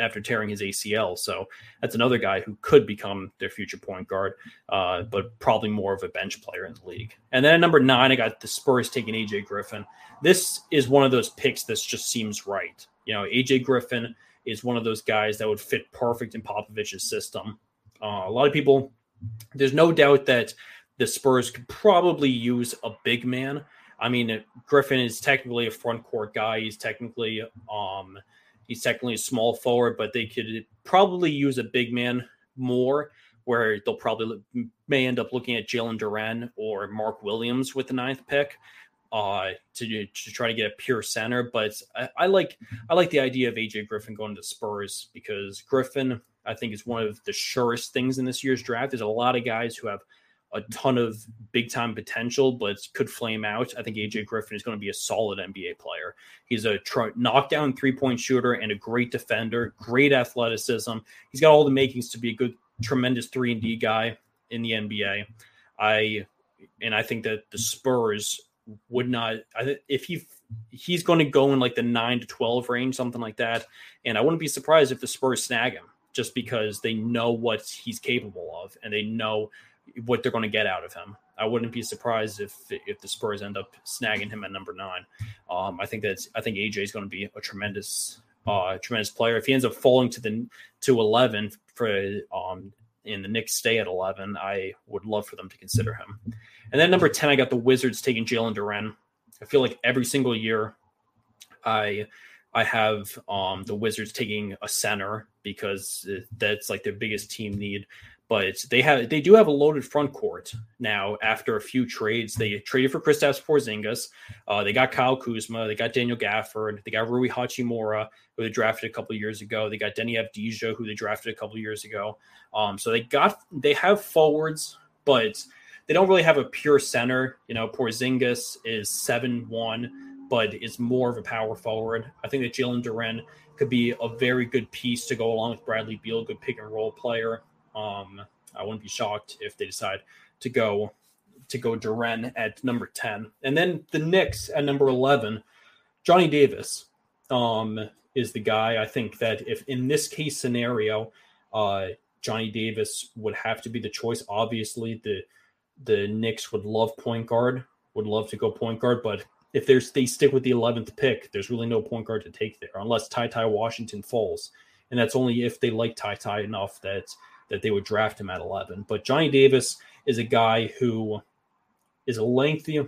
after tearing his A C L. So that's another guy who could become their future point guard, uh, but probably more of a bench player in the league. And then at number nine, I got the Spurs taking A J Griffin. This is one of those picks that just seems right. You know, A J Griffin is one of those guys that would fit perfect in Popovich's system. Uh, a lot of people, there's no doubt that the Spurs could probably use a big man. I mean, Griffin is technically a front court guy. He's technically, um, He's technically a small forward, but they could probably use a big man more, where they'll probably may end up looking at Jalen Duren or Mark Williams with the ninth pick uh, to, to try to get a pure center. But I, I like I like the idea of A J Griffin going to Spurs, because Griffin, I think, is one of the surest things in this year's draft. There's a lot of guys who have a ton of big time potential, but could flame out. I think A J Griffin is going to be a solid N B A player. He's a tr- knockdown three point shooter and a great defender, great athleticism. He's got all the makings to be a good, tremendous three and D guy in the N B A. I, and I think that the Spurs would not, I, if he, he's going to go in like the nine to twelve range, something like that. And I wouldn't be surprised if the Spurs snag him, just because they know what he's capable of and they know what they're going to get out of him. I wouldn't be surprised if if the Spurs end up snagging him at number nine. Um, I think that's I think A J is going to be a tremendous, uh, tremendous player. If he ends up falling to the to eleven for um in the Knicks stay at eleven, I would love for them to consider him. And then number ten, I got the Wizards taking Jalen Duren. I feel like every single year, I I have um the Wizards taking a center, because that's like their biggest team need. But they have they do have a loaded front court now after a few trades. They traded for Kristaps Porzingis. Uh, they got Kyle Kuzma. They got Daniel Gafford. They got Rui Hachimura, who they drafted a couple of years ago. They got Denny Avdija, who they drafted a couple of years ago. Um, so they got they have forwards, but they don't really have a pure center. You know, Porzingis is seven one, but is more of a power forward. I think that Jalen Duren could be a very good piece to go along with Bradley Beal, good pick and roll player. Um, I wouldn't be shocked if they decide to go to go Duren at number ten. And then the Knicks at number eleven, Johnny Davis um, is the guy. I think that if in this case scenario, uh, Johnny Davis would have to be the choice. Obviously, the the Knicks would love point guard, would love to go point guard. But if there's they stick with the eleventh pick, there's really no point guard to take there unless Ty Ty Washington falls. And that's only if they like Ty Ty enough that – that they would draft him at eleven. But Johnny Davis is a guy who is a lengthy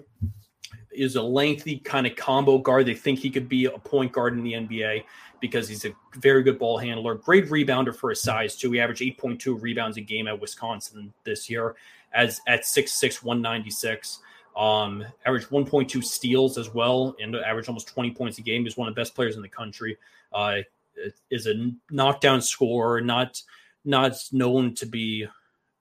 is a lengthy kind of combo guard. They think he could be a point guard in the N B A because he's a very good ball handler, great rebounder for his size too. He averaged eight point two rebounds a game at Wisconsin this year as at six six, one ninety-six. Um, averaged one point two steals as well, and averaged almost twenty points a game. He's one of the best players in the country. Uh, is a knockdown scorer, not not known to be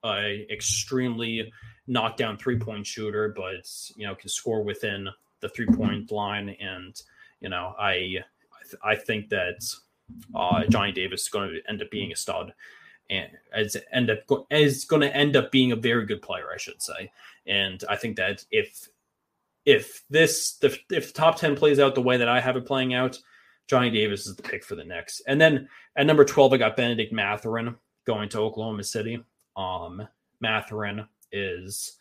uh, extremely knockdown three-point shooter, but you know, can score within the three-point line. And you know, I I, th- I think that uh, Johnny Davis is going to end up being a stud. And as end up is going to end up being a very good player, I should say. And I think that if if this the, if the top ten plays out the way that I have it playing out, Johnny Davis is the pick for the Knicks. And then at number twelve, I got Benedict Mathurin going to Oklahoma City. Um, Mathurin is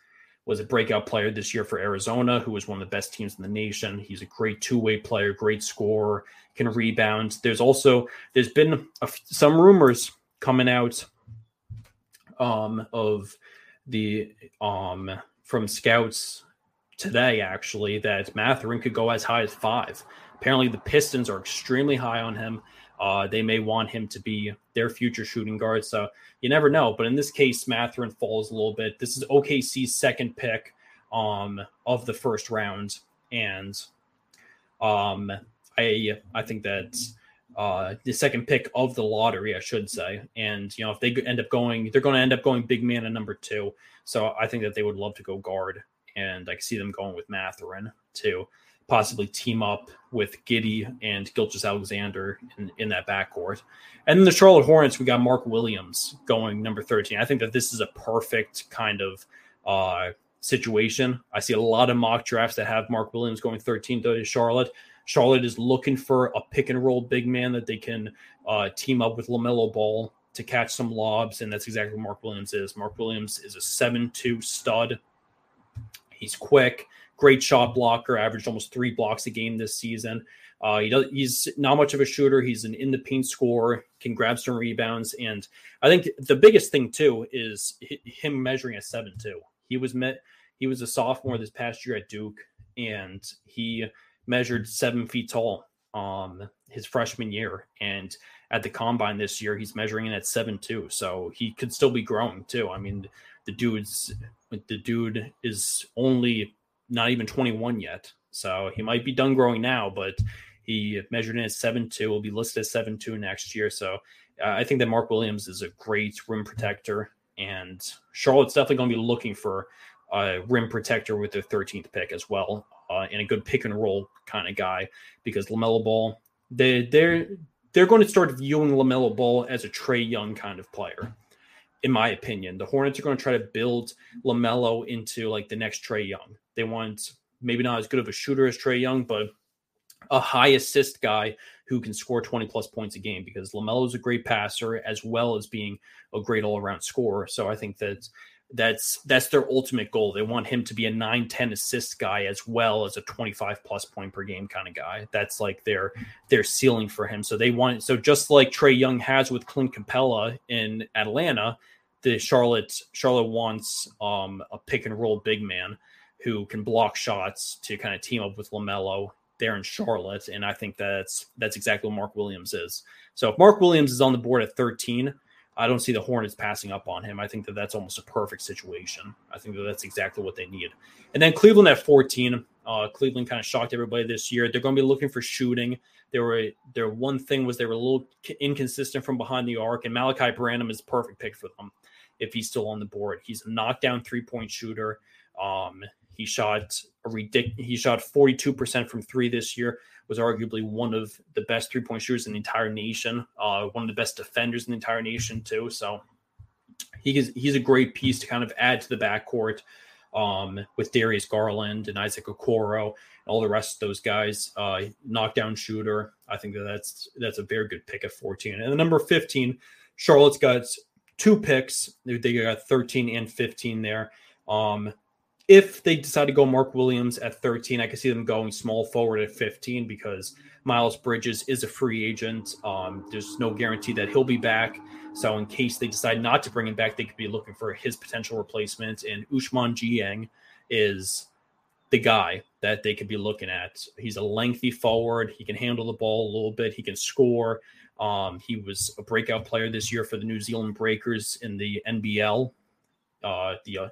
was a breakout player this year for Arizona, who was one of the best teams in the nation. He's a great two-way player, great scorer, can rebound. There's also there's been a, some rumors coming out um, of the um, from scouts today, actually, that Mathurin could go as high as five. Apparently, the Pistons are extremely high on him. Uh, they may want him to be their future shooting guard, so you never know. But in this case, Mathurin falls a little bit. This is O K C's second pick um, of the first round, and um, I I think that. Uh, the second pick of the lottery, I should say. And, you know, if they end up going, they're going to end up going big man at number two. So I think that they would love to go guard. And I can see them going with Mathurin to possibly team up with Giddey and Gilgeous-Alexander in, in that backcourt. And then the Charlotte Hornets, we got Mark Williams going number thirteen. I think that this is a perfect kind of uh, situation. I see a lot of mock drafts that have Mark Williams going thirteen to Charlotte. Charlotte is looking for a pick-and-roll big man that they can uh, team up with LaMelo Ball to catch some lobs, and that's exactly what Mark Williams is. Mark Williams is a seven two stud. He's quick, great shot blocker, averaged almost three blocks a game this season. Uh, he does, he's not much of a shooter. He's an in-the-paint scorer, can grab some rebounds, and I think the biggest thing, too, is him measuring at seven two. He was met, he was a sophomore this past year at Duke, and he – measured seven feet tall um, his freshman year. And at the combine this year, he's measuring in at seven two. So he could still be growing too. I mean, the dude's the dude is only not even twenty-one yet. So he might be done growing now, but he measured in at seven two, will be listed as seven two next year. So uh, I think that Mark Williams is a great rim protector, and Charlotte's definitely going to be looking for a rim protector with their thirteenth pick as well. Uh, and a good pick and roll kind of guy, because LaMelo Ball, they they're they're going to start viewing LaMelo Ball as a Trae Young kind of player, in my opinion. The Hornets are going to try to build LaMelo into like the next Trae Young. They want maybe not as good of a shooter as Trae Young, but a high assist guy who can score twenty plus points a game, because LaMelo is a great passer as well as being a great all around scorer. So I think that. That's that's their ultimate goal. They want him to be a nine ten assist guy as well as a twenty-five plus point per game kind of guy. That's like their their ceiling for him. So they want so just like Trae Young has with Clint Capella in Atlanta, the Charlotte Charlotte wants um, a pick and roll big man who can block shots to kind of team up with LaMelo there in Charlotte. And I think that's that's exactly what Mark Williams is. So if Mark Williams is on the board at thirteen, I don't see the Hornets passing up on him. I think that that's almost a perfect situation. I think that that's exactly what they need. And then Cleveland at fourteen. Uh, Cleveland kind of shocked everybody this year. They're going to be looking for shooting. They were their one thing was they were a little inconsistent from behind the arc, and Malachi Branham is the perfect pick for them if he's still on the board. He's a knockdown three-point shooter. Um, he shot a ridic- He shot forty-two percent from three this year. Was arguably one of the best three-point shooters in the entire nation. Uh, one of the best defenders in the entire nation too. So he is, he's a great piece to kind of add to the backcourt um, with Darius Garland and Isaac Okoro and all the rest of those guys. Uh, knockdown shooter. I think that that's that's a very good pick at fourteen. And the number fifteen, Charlotte's got two picks. They got thirteen and fifteen there. Um, If they decide to go Mark Williams at thirteen, I could see them going small forward at fifteen, because Miles Bridges is a free agent. Um, there's no guarantee that he'll be back. So in case they decide not to bring him back, they could be looking for his potential replacement. And Ousmane Dieng is the guy that they could be looking at. He's a lengthy forward. He can handle the ball a little bit. He can score. Um, he was a breakout player this year for the New Zealand Breakers in the N B L, uh, the uh,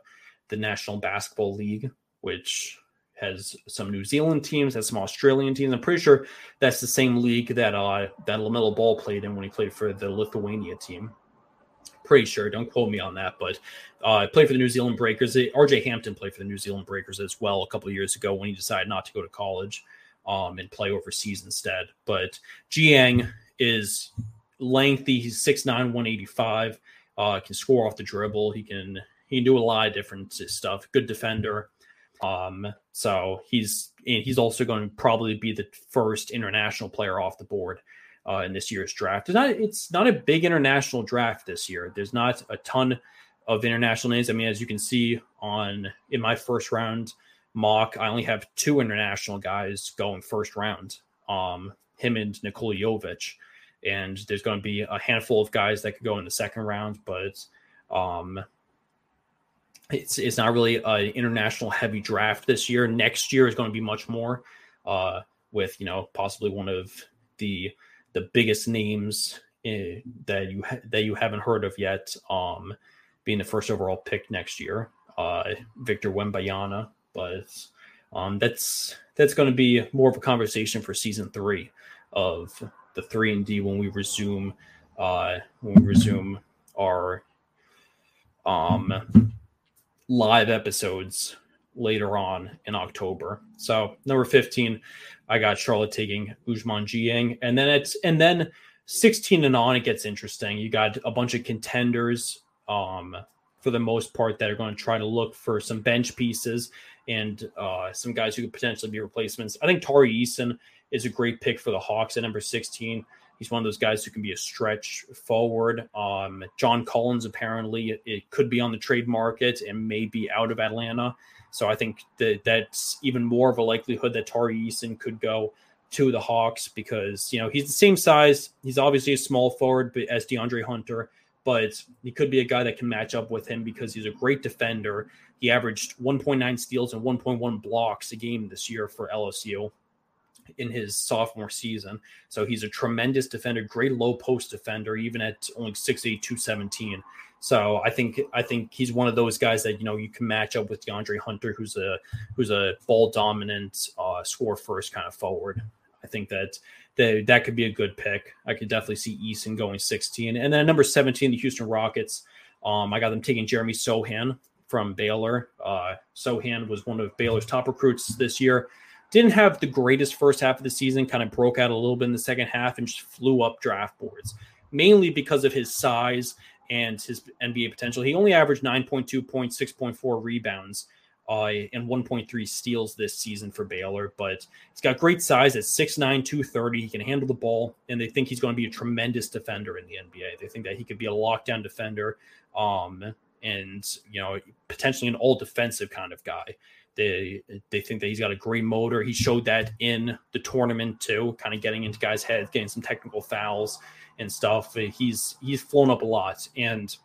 the National Basketball League, which has some New Zealand teams, has some Australian teams. I'm pretty sure that's the same league that uh, that LaMelo Ball played in when he played for the Lithuania team. Pretty sure. Don't quote me on that, but uh, played for the New Zealand Breakers. R J Hampton played for the New Zealand Breakers as well a couple of years ago when he decided not to go to college um, and play overseas instead. But Jiang is lengthy. He's six nine, one eighty-five, uh, can score off the dribble. He can he can do a lot of different stuff. Good defender. Um, so he's he's also going to probably be the first international player off the board uh, in this year's draft. It's not it's not a big international draft this year. There's not a ton of international names. I mean, as you can see on in my first round mock, I only have two international guys going first round. Um, him and Nikola Jovic, and there's going to be a handful of guys that could go in the second round, but um. It's it's not really an international heavy draft this year. Next year is going to be much more uh, with, you know, possibly one of the the biggest names in, that you ha- that you haven't heard of yet um, being the first overall pick next year, uh, Victor Wembanyama. But um, that's that's going to be more of a conversation for season three of the three and D when we resume uh, when we resume our um. live episodes later on in October. So number fifteen, I got Charlotte taking Ousmane Dieng. And then it's, and then sixteen and on, it gets interesting. You got a bunch of contenders um, for the most part that are going to try to look for some bench pieces and uh, some guys who could potentially be replacements. I think Tari Eason is a great pick for the Hawks at number sixteen. He's one of those guys who can be a stretch forward. Um, John Collins, apparently, it, it could be on the trade market and may be out of Atlanta. So I think that that's even more of a likelihood that Tari Eason could go to the Hawks because, you know, he's the same size. He's obviously a small forward but as DeAndre Hunter, but he could be a guy that can match up with him because he's a great defender. He averaged one point nine steals and one point one blocks a game this year for L S U in his sophomore season. So he's a tremendous defender, great low post defender, even at only six eight, two seventeen. So I think, I think he's one of those guys that, you know, you can match up with DeAndre Hunter, who's a, who's a ball dominant uh, score first kind of forward. I think that that, that could be a good pick. I could definitely see Eason going sixteen. And then number seventeen, the Houston Rockets. Um, I got them taking Jeremy Sohan from Baylor. Uh, Sohan was one of Baylor's top recruits this year. Didn't have the greatest first half of the season, kind of broke out a little bit in the second half and just flew up draft boards, mainly because of his size and his N B A potential. He only averaged nine point two points, six point four rebounds, uh, and one point three steals this season for Baylor. But he's got great size at six nine, two thirty. He can handle the ball, and they think he's going to be a tremendous defender in the N B A. They think that he could be a lockdown defender um, and, you know, potentially an all-defensive kind of guy. They they think that he's got a great motor. He showed that in the tournament too, kind of getting into guys' heads, getting some technical fouls and stuff. He's he's flown up a lot, and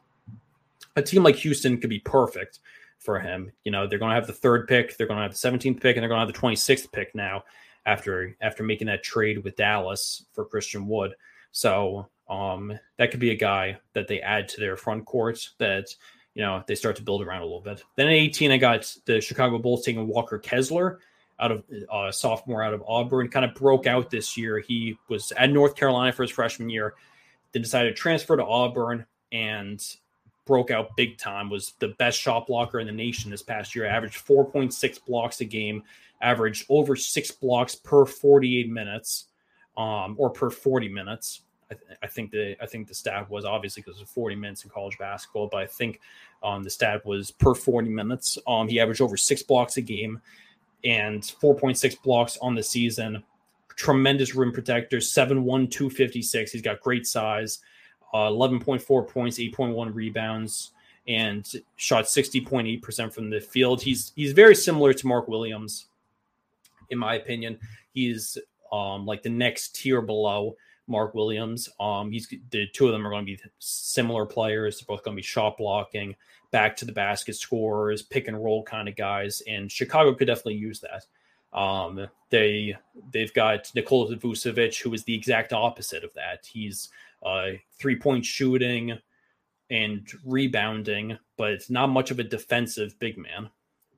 a team like Houston could be perfect for him. You know, they're going to have the third pick, they're going to have the seventeenth pick, and they're going to have the twenty-sixth pick now after after making that trade with Dallas for Christian Wood. So um, that could be a guy that they add to their front court that, you know, they start to build around a little bit. Then at eighteen, I got the Chicago Bulls taking Walker Kessler, out of uh, sophomore out of Auburn. Kind of broke out this year. He was at North Carolina for his freshman year, then decided to transfer to Auburn and broke out big time. Was the best shot blocker in the nation this past year. Averaged four point six blocks a game. Averaged over six blocks per forty-eight minutes, um, or per forty minutes. I, th- I think the I think the stat was obviously because of forty minutes in college basketball, but I think um, the stat was per forty minutes. Um, he averaged over six blocks a game and four point six blocks on the season. Tremendous rim protector, seven one, two fifty-six. He's got great size, uh, eleven point four points, eight point one rebounds, and shot sixty point eight percent from the field. He's he's very similar to Mark Williams, in my opinion. He's um, like the next tier below Mark Williams. Um, he's the two of them are going to be similar players. They're both going to be shot blocking, back to the basket scorers, pick and roll kind of guys. And Chicago could definitely use that. Um, they they've got Nikola Vucevic, who is the exact opposite of that. He's uh, three point shooting and rebounding, but it's not much of a defensive big man.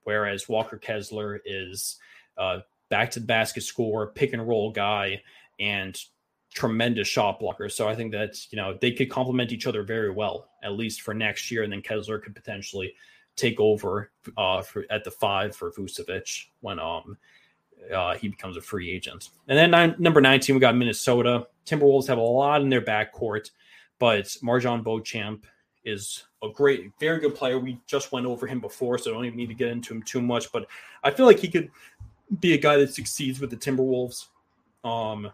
Whereas Walker Kessler is uh, back to the basket scorer, pick and roll guy, and tremendous shot blocker. So I think that, you know, they could complement each other very well, at least for next year. And then Kessler could potentially take over uh, for, at the five for Vucevic when um uh, he becomes a free agent. And then nine, number nineteen, we got Minnesota. Timberwolves have a lot in their backcourt, but Marjon Beauchamp is a great, very good player. We just went over him before, so I don't even need to get into him too much. But I feel like he could be a guy that succeeds with the Timberwolves. Um,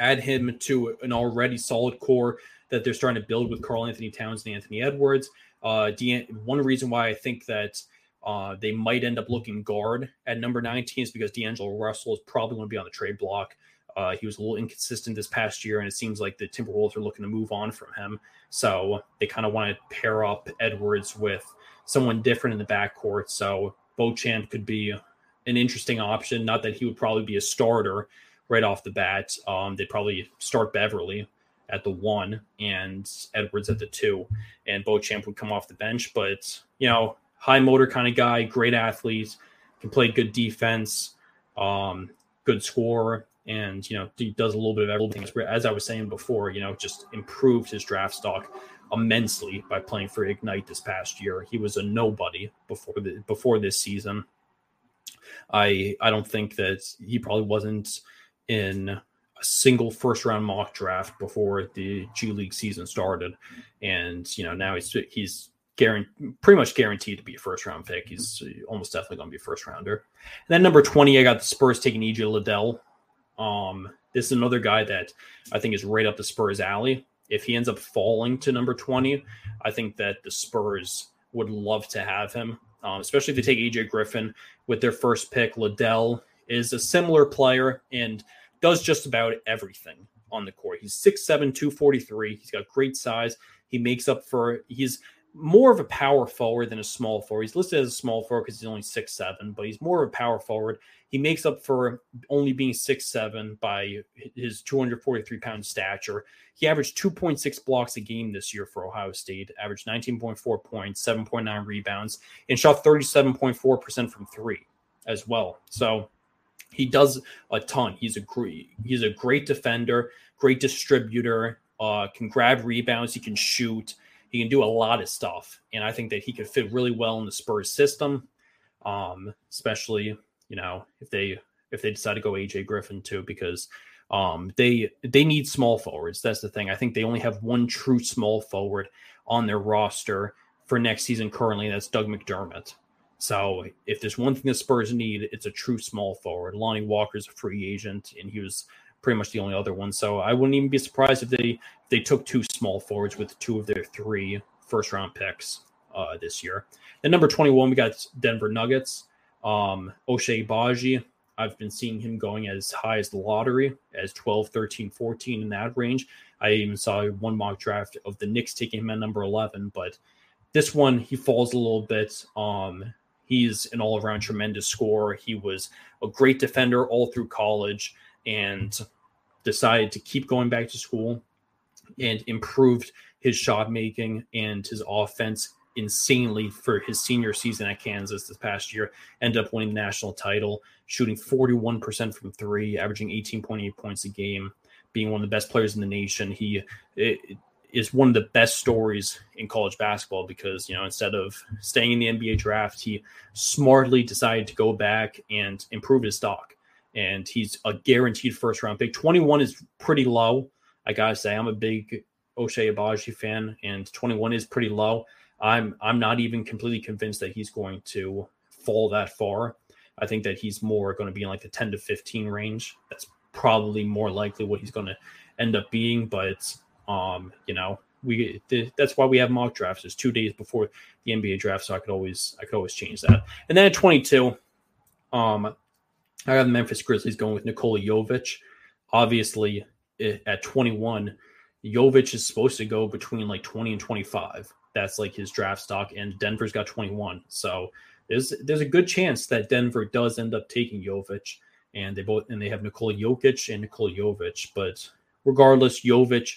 add him to an already solid core that they're starting to build with Karl Anthony Towns and Anthony Edwards. Uh, De- one reason why I think that uh, they might end up looking guard at number nineteen is because D'Angelo Russell is probably going to be on the trade block. Uh, he was a little inconsistent this past year, and it seems like the Timberwolves are looking to move on from him. So they kind of want to pair up Edwards with someone different in the backcourt. So Beauchamp could be an interesting option. Not that he would probably be a starter right off the bat. Um, they'd probably start Beverly at the one and Edwards at the two, and Beauchamp would come off the bench. But, you know, high motor kind of guy, great athlete, can play good defense, um, good scorer, and, you know, he does a little bit of everything. As I was saying before, you know, just improved his draft stock immensely by playing for Ignite this past year. He was a nobody before the, before this season. I I don't think that he probably wasn't in single first round mock draft before the G League season started. And, you know, now he's, he's guaranteed, pretty much guaranteed to be a first round pick. He's almost definitely going to be a first rounder. And then number twenty, I got the Spurs taking E J Liddell. Um, this is another guy that I think is right up the Spurs alley. If he ends up falling to number twenty, I think that the Spurs would love to have him. Um, especially if they take E J Griffin with their first pick. Liddell is a similar player and does just about everything on the court. He's six seven, two forty-three. He's got great size. He makes up for, he's more of a power forward than a small forward. He's listed as a small forward because he's only six seven, but he's more of a power forward. He makes up for only being six seven by his two forty-three pound stature. He averaged two point six blocks a game this year for Ohio State, averaged nineteen point four points, seven point nine rebounds, and shot thirty-seven point four percent from three as well. So he does a ton. He's a great, he's a great defender, great distributor, uh, can grab rebounds. He can shoot. He can do a lot of stuff. And I think that he could fit really well in the Spurs system, um, especially, you know, if they if they decide to go A J Griffin too, because um, they they need small forwards. That's the thing. I think they only have one true small forward on their roster for next season currently, and that's Doug McDermott. So if there's one thing the Spurs need, it's a true small forward. Lonnie Walker's a free agent, and he was pretty much the only other one. So I wouldn't even be surprised if they if they took two small forwards with two of their three first-round picks uh, this year. At number twenty-one, we got Denver Nuggets. Um, Ochai Agbaji, I've been seeing him going as high as the lottery, as twelve, thirteen, fourteen in that range. I even saw one mock draft of the Knicks taking him at number eleven, but this one, he falls a little bit. Um, He's an all-around tremendous scorer. He was a great defender all through college and decided to keep going back to school and improved his shot making and his offense insanely for his senior season at Kansas this past year. Ended up winning the national title, shooting forty-one percent from three, averaging eighteen point eight points a game, being one of the best players in the nation. He it, it, is one of the best stories in college basketball because, you know, instead of staying in the N B A draft, he smartly decided to go back and improve his stock. And he's a guaranteed first round pick. twenty-one is pretty low. I got to say, I'm a big Ochai Agbaji fan, and twenty-one is pretty low. I'm, I'm not even completely convinced that he's going to fall that far. I think that he's more going to be in like the ten to fifteen range. That's probably more likely what he's going to end up being, but it's, Um, you know, we th- that's why we have mock drafts. It's two days before the N B A draft, so I could always I could always change that. And then at twenty-two, um, I got the Memphis Grizzlies going with Nikola Jovic. Obviously, at twenty-one, Jovic is supposed to go between like twenty and twenty-five. That's like his draft stock, and Denver's got twenty-one. So there's there's a good chance that Denver does end up taking Jovic, and they both and they have Nikola Jokic and Nikola Jovic. But regardless, Jovic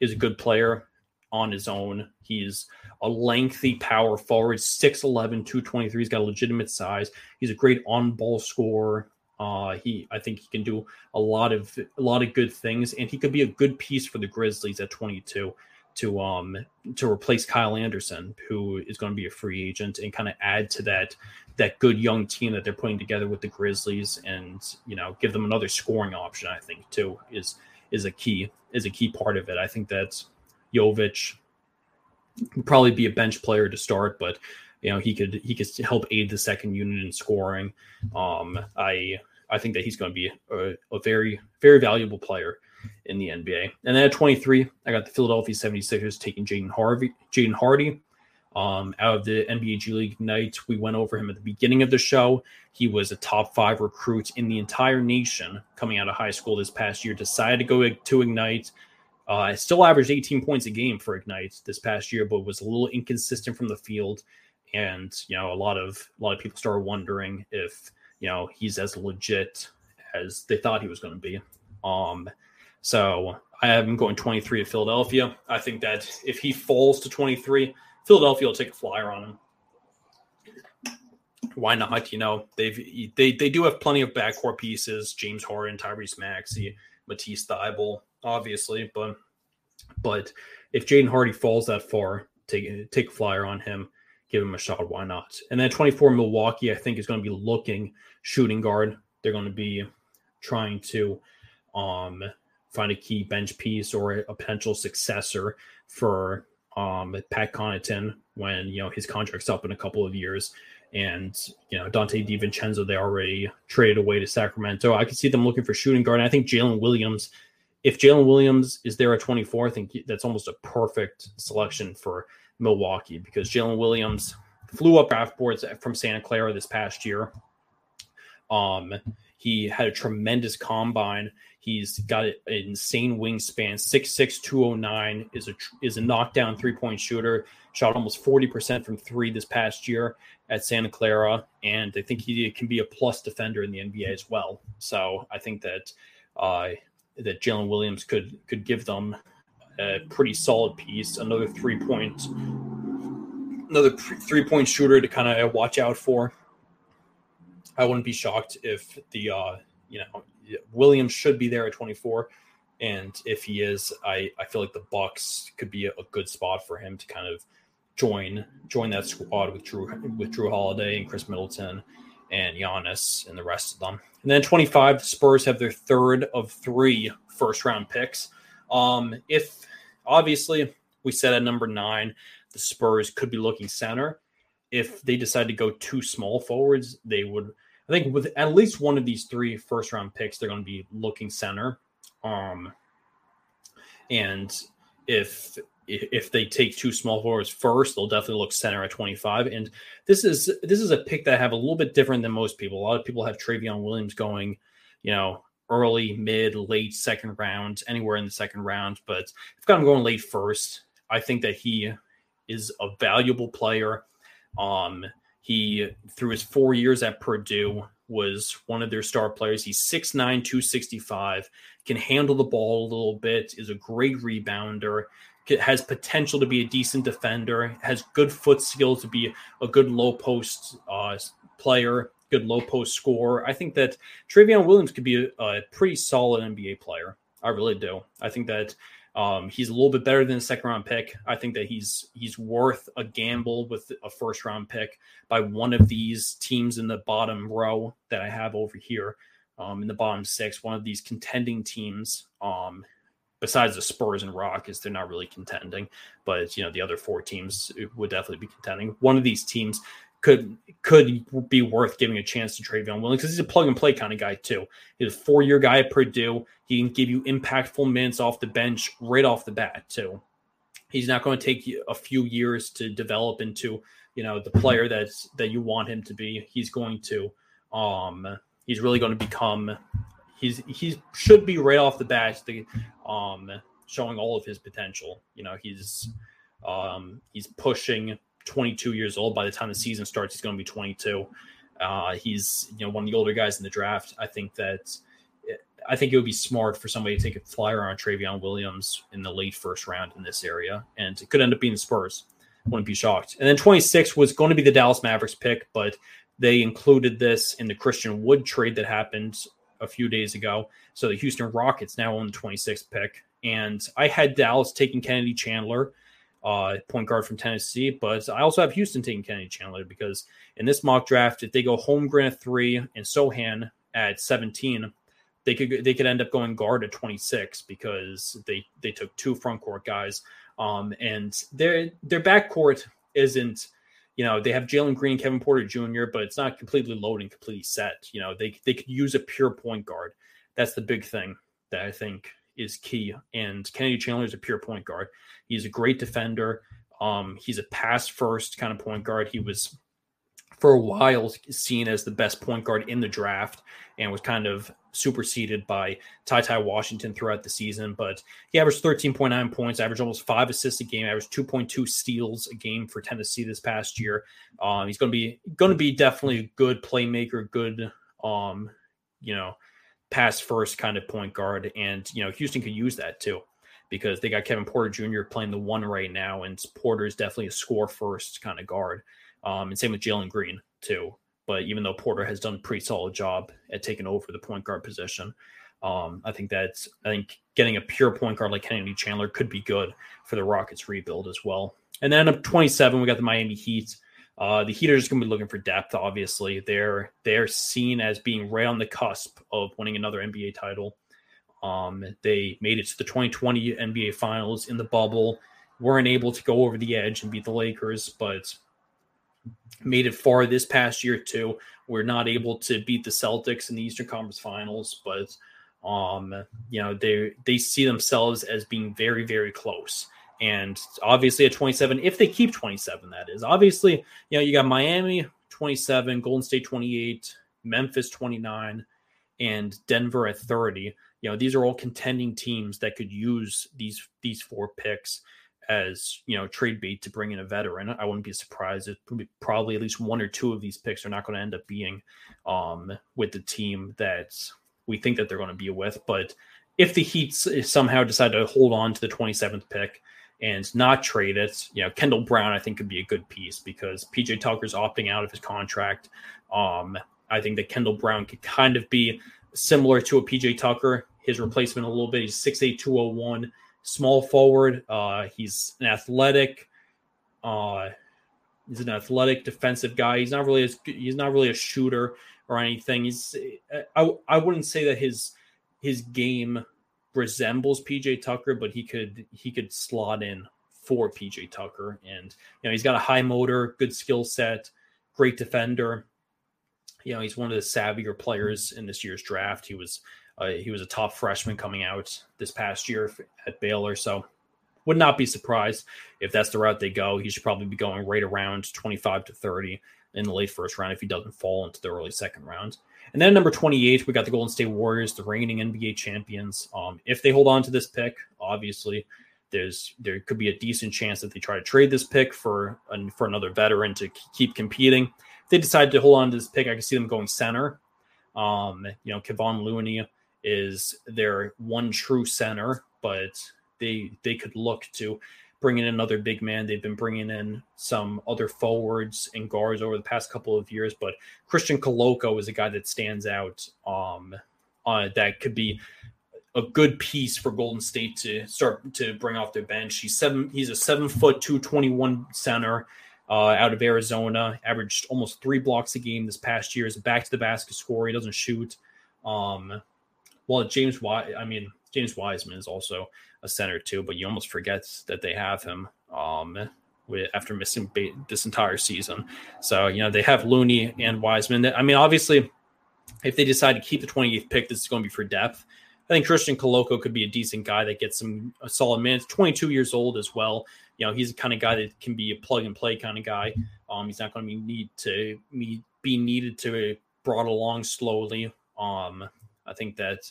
is a good player on his own. He's a lengthy power forward, six eleven, two twenty-three. He's got a legitimate size. He's a great on-ball scorer. Uh, he, I think he can do a lot of a lot of good things, and he could be a good piece for the Grizzlies at twenty-two to um to replace Kyle Anderson, who is going to be a free agent, and kind of add to that that good young team that they're putting together with the Grizzlies, and you know, give them another scoring option. I think too is is a key is a key part of it. I think that's Jovic would probably be a bench player to start, but you know, he could he could help aid the second unit in scoring. Um, I I think that he's going to be a, a very, very valuable player in the N B A. And then at twenty-three, I got the Philadelphia seventy-sixers taking Jaden Harvey, Jaden Hardy um, out of the N B A G League night. We went over him at the beginning of the show. He was a top five recruit in the entire nation coming out of high school this past year, decided to go to Ignite. Uh, still averaged eighteen points a game for Ignite this past year, but was a little inconsistent from the field. And, you know, a lot of a lot of people started wondering if, you know, he's as legit as they thought he was going to be. Um, so I have him going twenty-three at Philadelphia. I think that if he falls to twenty-three, Philadelphia will take a flyer on him. Why not? You know, they've they they do have plenty of backcourt pieces: James Harden, Tyrese Maxey, Matisse Thybulle, obviously. But but if Jaden Hardy falls that far, take take a flyer on him. Give him a shot. Why not? And then twenty-four, Milwaukee, I think, is going to be looking shooting guard. They're going to be trying to um, find a key bench piece or a potential successor for um, Pat Connaughton when, you know, his contract's up in a couple of years. And, you know, Dante DiVincenzo, they already traded away to Sacramento. I could see them looking for shooting guard. And I think Jalen Williams, if Jalen Williams is there at twenty-four, I think that's almost a perfect selection for Milwaukee, because Jalen Williams flew up draft boards from Santa Clara this past year. Um, he had a tremendous combine. He's got an insane wingspan. six six, two oh nine is a is a knockdown three-point shooter. Shot almost forty percent from three this past year at Santa Clara, and I think he can be a plus defender in the N B A as well. So I think that uh, that Jalen Williams could could give them a pretty solid piece, another three-point, another three-point shooter to kind of watch out for. I wouldn't be shocked if the, uh, you know, Williams should be there at twenty-four, and if he is, I, I feel like the Bucks could be a, a good spot for him to kind of join join that squad with Drew with Drew Holiday and Chris Middleton and Giannis and the rest of them. And then twenty-five, the Spurs have their third of three first-round picks. Um, if obviously we said at number nine, the Spurs could be looking center. If they decide to go two small forwards, they would, I think with at least one of these three first round picks, they're going to be looking center. Um, and if, if they take two small forwards first, they'll definitely look center at twenty-five. And this is, this is a pick that I have a little bit different than most people. A lot of people have Travion Williams going, you know, early, mid, late second round, anywhere in the second round. But I've got him going late first. I think that he is a valuable player. Um, he, through his four years at Purdue, was one of their star players. He's six nine, two sixty-five, can handle the ball a little bit, is a great rebounder, has potential to be a decent defender, has good foot skills to be a good low post uh, player, good low post scorer. I think that Travion Williams could be a, a pretty solid N B A player. I really do. I think that um, he's a little bit better than a second round pick. I think that he's he's worth a gamble with a first round pick by one of these teams in the bottom row that I have over here, um, in the bottom six, one of these contending teams. Um, besides the Spurs and Rockets, they're not really contending, but you know, the other four teams would definitely be contending. One of these teams could could be worth giving a chance to Travion Williams, because he's a plug-and-play kind of guy, too. He's a four-year guy at Purdue. He can give you impactful minutes off the bench right off the bat, too. He's not going to take a few years to develop into, you know, the player that's, that you want him to be. He's going to um, – he's really going to become – he's he's should be right off the bat the, um, showing all of his potential. You know, he's um, he's pushing twenty-two years old. By the time the season starts, he's going to be twenty-two. Uh, he's you know one of the older guys in the draft. I think that I think it would be smart for somebody to take a flyer on Travion Williams in the late first round in this area, and it could end up being the Spurs. Wouldn't be shocked. And then twenty-six was going to be the Dallas Mavericks pick, but they included this in the Christian Wood trade that happened a few days ago. So the Houston Rockets now own the twenty-sixth pick. And I had Dallas taking Kennedy Chandler, uh, point guard from Tennessee, but I also have Houston taking Kennedy Chandler because in this mock draft, if they go Holmgren at three and Sohan at seventeen, they could they could end up going guard at twenty-six because they they took two front court guys. Um, and their their backcourt isn't, you know, they have Jalen Green, Kevin Porter Junior, but it's not completely loaded and completely set. You know, they they could use a pure point guard. That's the big thing that I think is key. And Kennedy Chandler is a pure point guard. He's a great defender. Um, he's a pass-first kind of point guard. He was, for a while, seen as the best point guard in the draft and was kind of superseded by Ty Ty Washington throughout the season. But he averaged thirteen point nine points, averaged almost five assists a game, averaged two point two steals a game for Tennessee this past year. Um, he's going to be going to be definitely a good playmaker, good, um, you know, pass first kind of point guard. And, you know, Houston could use that too, because they got Kevin Porter Junior playing the one right now. And Porter is definitely a score first kind of guard. Um, and same with Jalen Green, too. But even though Porter has done a pretty solid job at taking over the point guard position, um, I think that's I think getting a pure point guard like Kennedy Chandler could be good for the Rockets rebuild as well. And then up twenty-seven, we got the Miami Heat. Uh, the Heat are just going to be looking for depth, obviously. They're they're seen as being right on the cusp of winning another N B A title. Um, they made it to the twenty twenty N B A Finals in the bubble. Weren't able to go over the edge and beat the Lakers, but made it far this past year too. We're not able to beat the Celtics in the Eastern Conference Finals, but um, you know, they they see themselves as being very, very close. And obviously at twenty-seven, if they keep twenty-seven, that is obviously, you know, you got Miami twenty-seven, Golden State twenty-eight, Memphis twenty-nine, and Denver at thirty. You know, these are all contending teams that could use these these four picks as, you know, trade bait to bring in a veteran. I wouldn't be surprised if probably at least one or two of these picks are not going to end up being um, with the team that we think that they're going to be with. But if the Heat somehow decide to hold on to the twenty-seventh pick and not trade it, you know, Kendall Brown, I think, could be a good piece because P J Tucker's opting out of his contract. Um, I think that Kendall Brown could kind of be similar to a P J Tucker, his replacement a little bit. He's six eight, two oh one. Small forward. Uh, he's an athletic. Uh, he's an athletic defensive guy. He's not really. A, he's not really a shooter or anything. He's. I. I wouldn't say that his his game resembles P J Tucker, but he could he could slot in for P J Tucker, and you know he's got a high motor, good skill set, great defender. You know he's one of the savvier players in this year's draft. He was. Uh, he was a top freshman coming out this past year at Baylor, so would not be surprised if that's the route they go. He should probably be going right around twenty-five to thirty in the late first round if he doesn't fall into the early second round. And then number twenty-eight, we got the Golden State Warriors, the reigning N B A champions. Um, if they hold on to this pick, obviously there's there could be a decent chance that they try to trade this pick for, an, for another veteran to keep competing. If they decide to hold on to this pick, I can see them going center. Um, you know, Kevon Looney is their one true center, but they they could look to bring in another big man. They've been bringing in some other forwards and guards over the past couple of years, but Christian Koloko is a guy that stands out. Um, uh, that could be a good piece for Golden State to start to bring off their bench. He's seven. He's a seven foot two, twenty-one center uh, out of Arizona. Averaged almost three blocks a game this past year. Is a back to the basket scorer. He doesn't shoot. Um, Well, James Wise, I mean, James Wiseman is also a center too, but you almost forget that they have him um, with, after missing ba- this entire season. So, you know, they have Looney and Wiseman. I mean, obviously, if they decide to keep the twenty-eighth pick, this is going to be for depth. I think Christian Koloko could be a decent guy that gets some a solid minutes. twenty-two years old as well. You know, he's the kind of guy that can be a plug and play kind of guy. Um, he's not going to be need to be needed to be brought along slowly. Um, I think that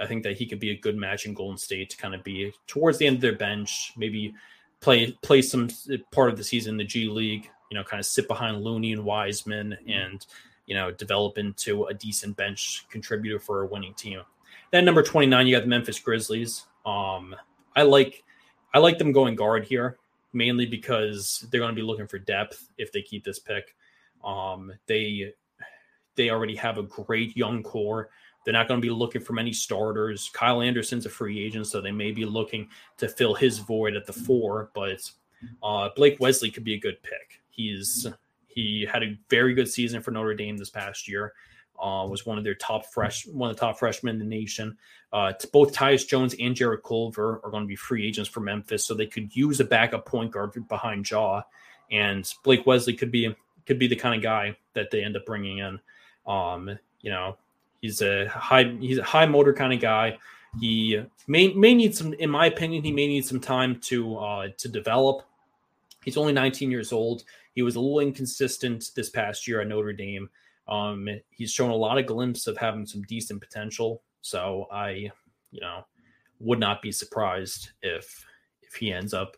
I think that he could be a good match in Golden State to kind of be towards the end of their bench, maybe play play some part of the season in the G League, you know, kind of sit behind Looney and Wiseman and, you know, develop into a decent bench contributor for a winning team. Then number twenty-nine, you got the Memphis Grizzlies. Um, I like I like them going guard here, mainly because they're going to be looking for depth if they keep this pick. Um, they they already have a great young core. They're not going to be looking for many starters. Kyle Anderson's a free agent, so they may be looking to fill his void at the four. But uh, Blake Wesley could be a good pick. He's he had a very good season for Notre Dame this past year. Uh, was one of their top fresh, one of the top freshmen in the nation. Uh, both Tyus Jones and Jared Culver are going to be free agents for Memphis, so they could use a backup point guard behind Jaw. And Blake Wesley could be could be the kind of guy that they end up bringing in. Um, you know, he's a high he's a high motor kind of guy. He may may need some, in my opinion, he may need some time to uh, to develop. He's only nineteen years old. He was a little inconsistent this past year at Notre Dame. Um, he's shown a lot of glimpses of having some decent potential. So I, you know, would not be surprised if, if he ends up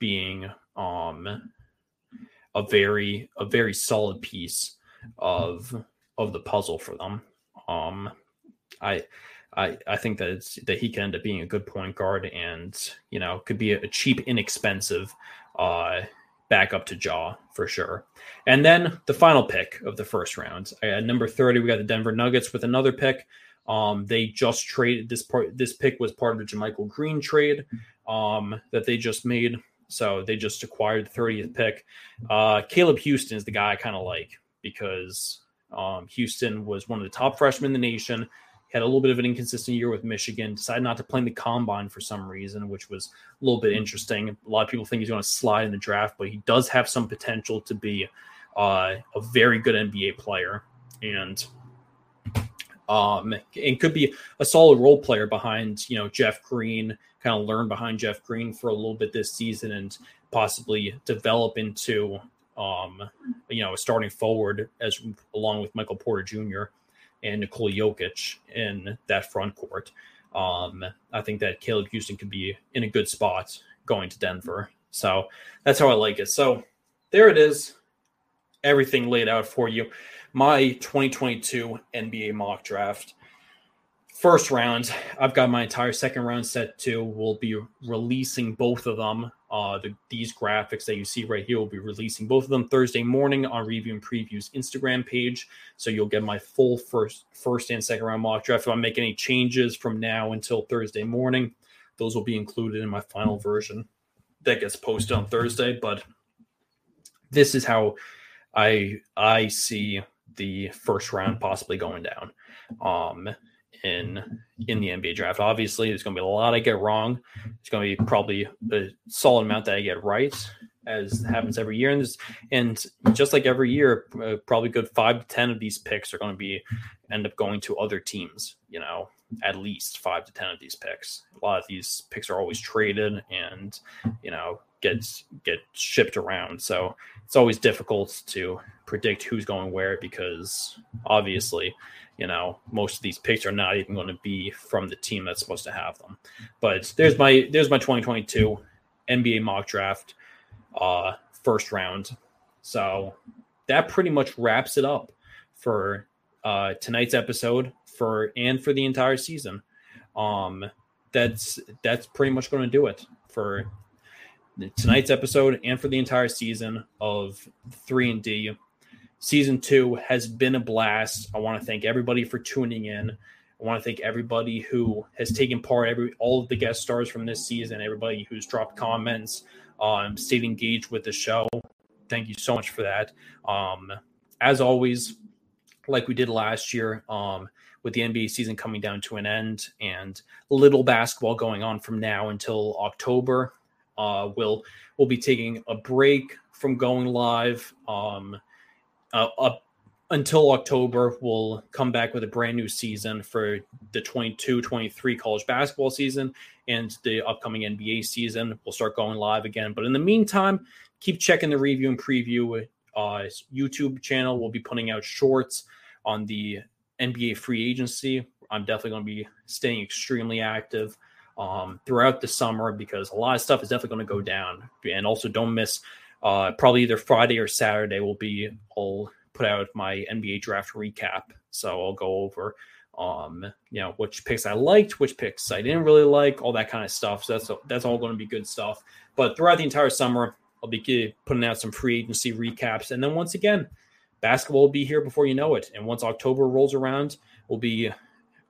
being, um, a very, a very solid piece of, of the puzzle for them. Um, I, I, I think that it's, that he can end up being a good point guard and, you know, could be a cheap, inexpensive, uh, back up to Jaw for sure. And then the final pick of the first round at number thirty, we got the Denver Nuggets with another pick. Um, they just traded this part. This pick was part of the Jermichael Green trade um, that they just made. So they just acquired the thirtieth pick. Uh, Caleb Houston is the guy I kind of like because um, Houston was one of the top freshmen in the nation. Had a little bit of an inconsistent year with Michigan, decided not to play in the combine for some reason, which was a little bit interesting. A lot of people think he's going to slide in the draft, but he does have some potential to be uh, a very good N B A player and um, and could be a solid role player behind, you know, Jeff Green, kind of learn behind Jeff Green for a little bit this season and possibly develop into, um, you know, a starting forward as along with Michael Porter Junior and Nikola Jokic in that front court. Um, I think that Caleb Houston could be in a good spot going to Denver. So that's how I like it. So there it is. Everything laid out for you. My twenty twenty-two N B A mock draft. First round, I've got my entire second round set too. We'll be releasing both of them. Uh, the, these graphics that you see right here will be releasing both of them Thursday morning on Review and Preview's Instagram page. So you'll get my full first, first and second round mock draft. If I make any changes from now until Thursday morning, those will be included in my final version that gets posted on Thursday. But this is how I I see the first round possibly going down. Um, in in the N B A draft. Obviously, there's going to be a lot I get wrong. There's going to be probably a solid amount that I get right, as happens every year. And, and just like every year, uh, probably good five to ten of these picks are going to be end up going to other teams, you know, at least five to ten of these picks. A lot of these picks are always traded and, you know, gets get shipped around. So it's always difficult to predict who's going where because obviously, you know, most of these picks are not even going to be from the team that's supposed to have them. But there's my there's my twenty twenty-two N B A mock draft uh, first round. So that pretty much wraps it up for uh, tonight's episode for and for the entire season. Um, that's that's pretty much going to do it for tonight's episode and for the entire season of three and D. Season two has been a blast. I want to thank everybody for tuning in. I want to thank everybody who has taken part, every all of the guest stars from this season, everybody who's dropped comments, um, stayed engaged with the show. Thank you so much for that. Um, as always, like we did last year, um, with the N B A season coming down to an end and little basketball going on from now until October, uh, we'll, we'll be taking a break from going live. Um, Uh, up until October, we'll come back with a brand new season for the twenty-two twenty-three college basketball season and the upcoming N B A season. We'll start going live again. But in the meantime, keep checking the Review and Preview uh, YouTube channel. We'll be putting out shorts on the N B A free agency. I'm definitely going to be staying extremely active um, throughout the summer because a lot of stuff is definitely going to go down. And also don't miss uh, probably either Friday or Saturday will be I'll put out my N B A draft recap. So I'll go over, um, you know, which picks I liked, which picks I didn't really like, all that kind of stuff. So that's, that's all going to be good stuff. But throughout the entire summer, I'll be putting out some free agency recaps. And then once again, basketball will be here before you know it. And once October rolls around, we'll be,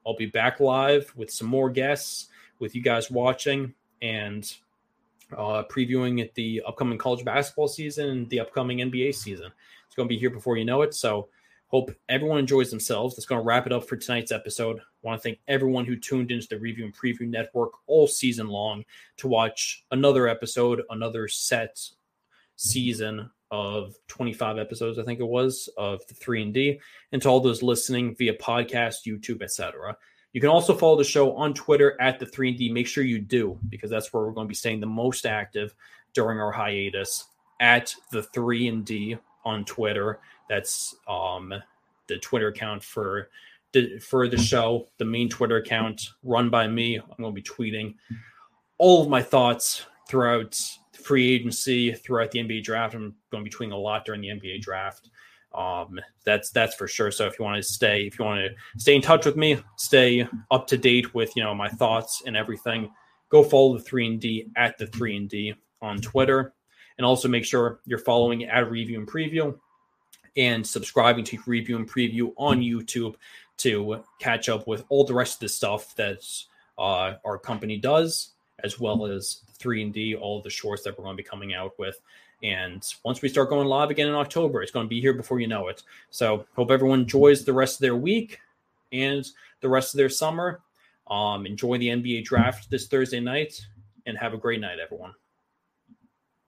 I'll be back live with some more guests, with you guys watching and uh, previewing the upcoming college basketball season and the upcoming N B A season. It's going to be here before you know it. So hope everyone enjoys themselves. That's going to wrap it up for tonight's episode. I want to thank everyone who tuned into the Review and Preview Network all season long to watch another episode, another set season of twenty-five episodes, I think it was, of the three and D, and to all those listening via podcast, YouTube, et cetera. You can also follow the show on Twitter at the three and D. Make sure you do, because that's where we're going to be staying the most active during our hiatus, at the three and D on Twitter. That's um, the Twitter account for the, for the show, the main Twitter account run by me. I'm going to be tweeting all of my thoughts throughout free agency, throughout the N B A draft. I'm going to be tweeting a lot during the N B A draft. Um, that's, that's for sure. So if you want to stay, if you want to stay in touch with me, stay up to date with, you know, my thoughts and everything, go follow the three and D at the three and D on Twitter. And also make sure you're following at Review and Preview and subscribing to Review and Preview on YouTube to catch up with all the rest of the stuff that uh, our company does, as well as three and D, all the shorts that we're going to be coming out with. And once we start going live again in October, it's going to be here before you know it. So hope everyone enjoys the rest of their week and the rest of their summer. Um, enjoy the N B A draft this Thursday night, and have a great night, everyone.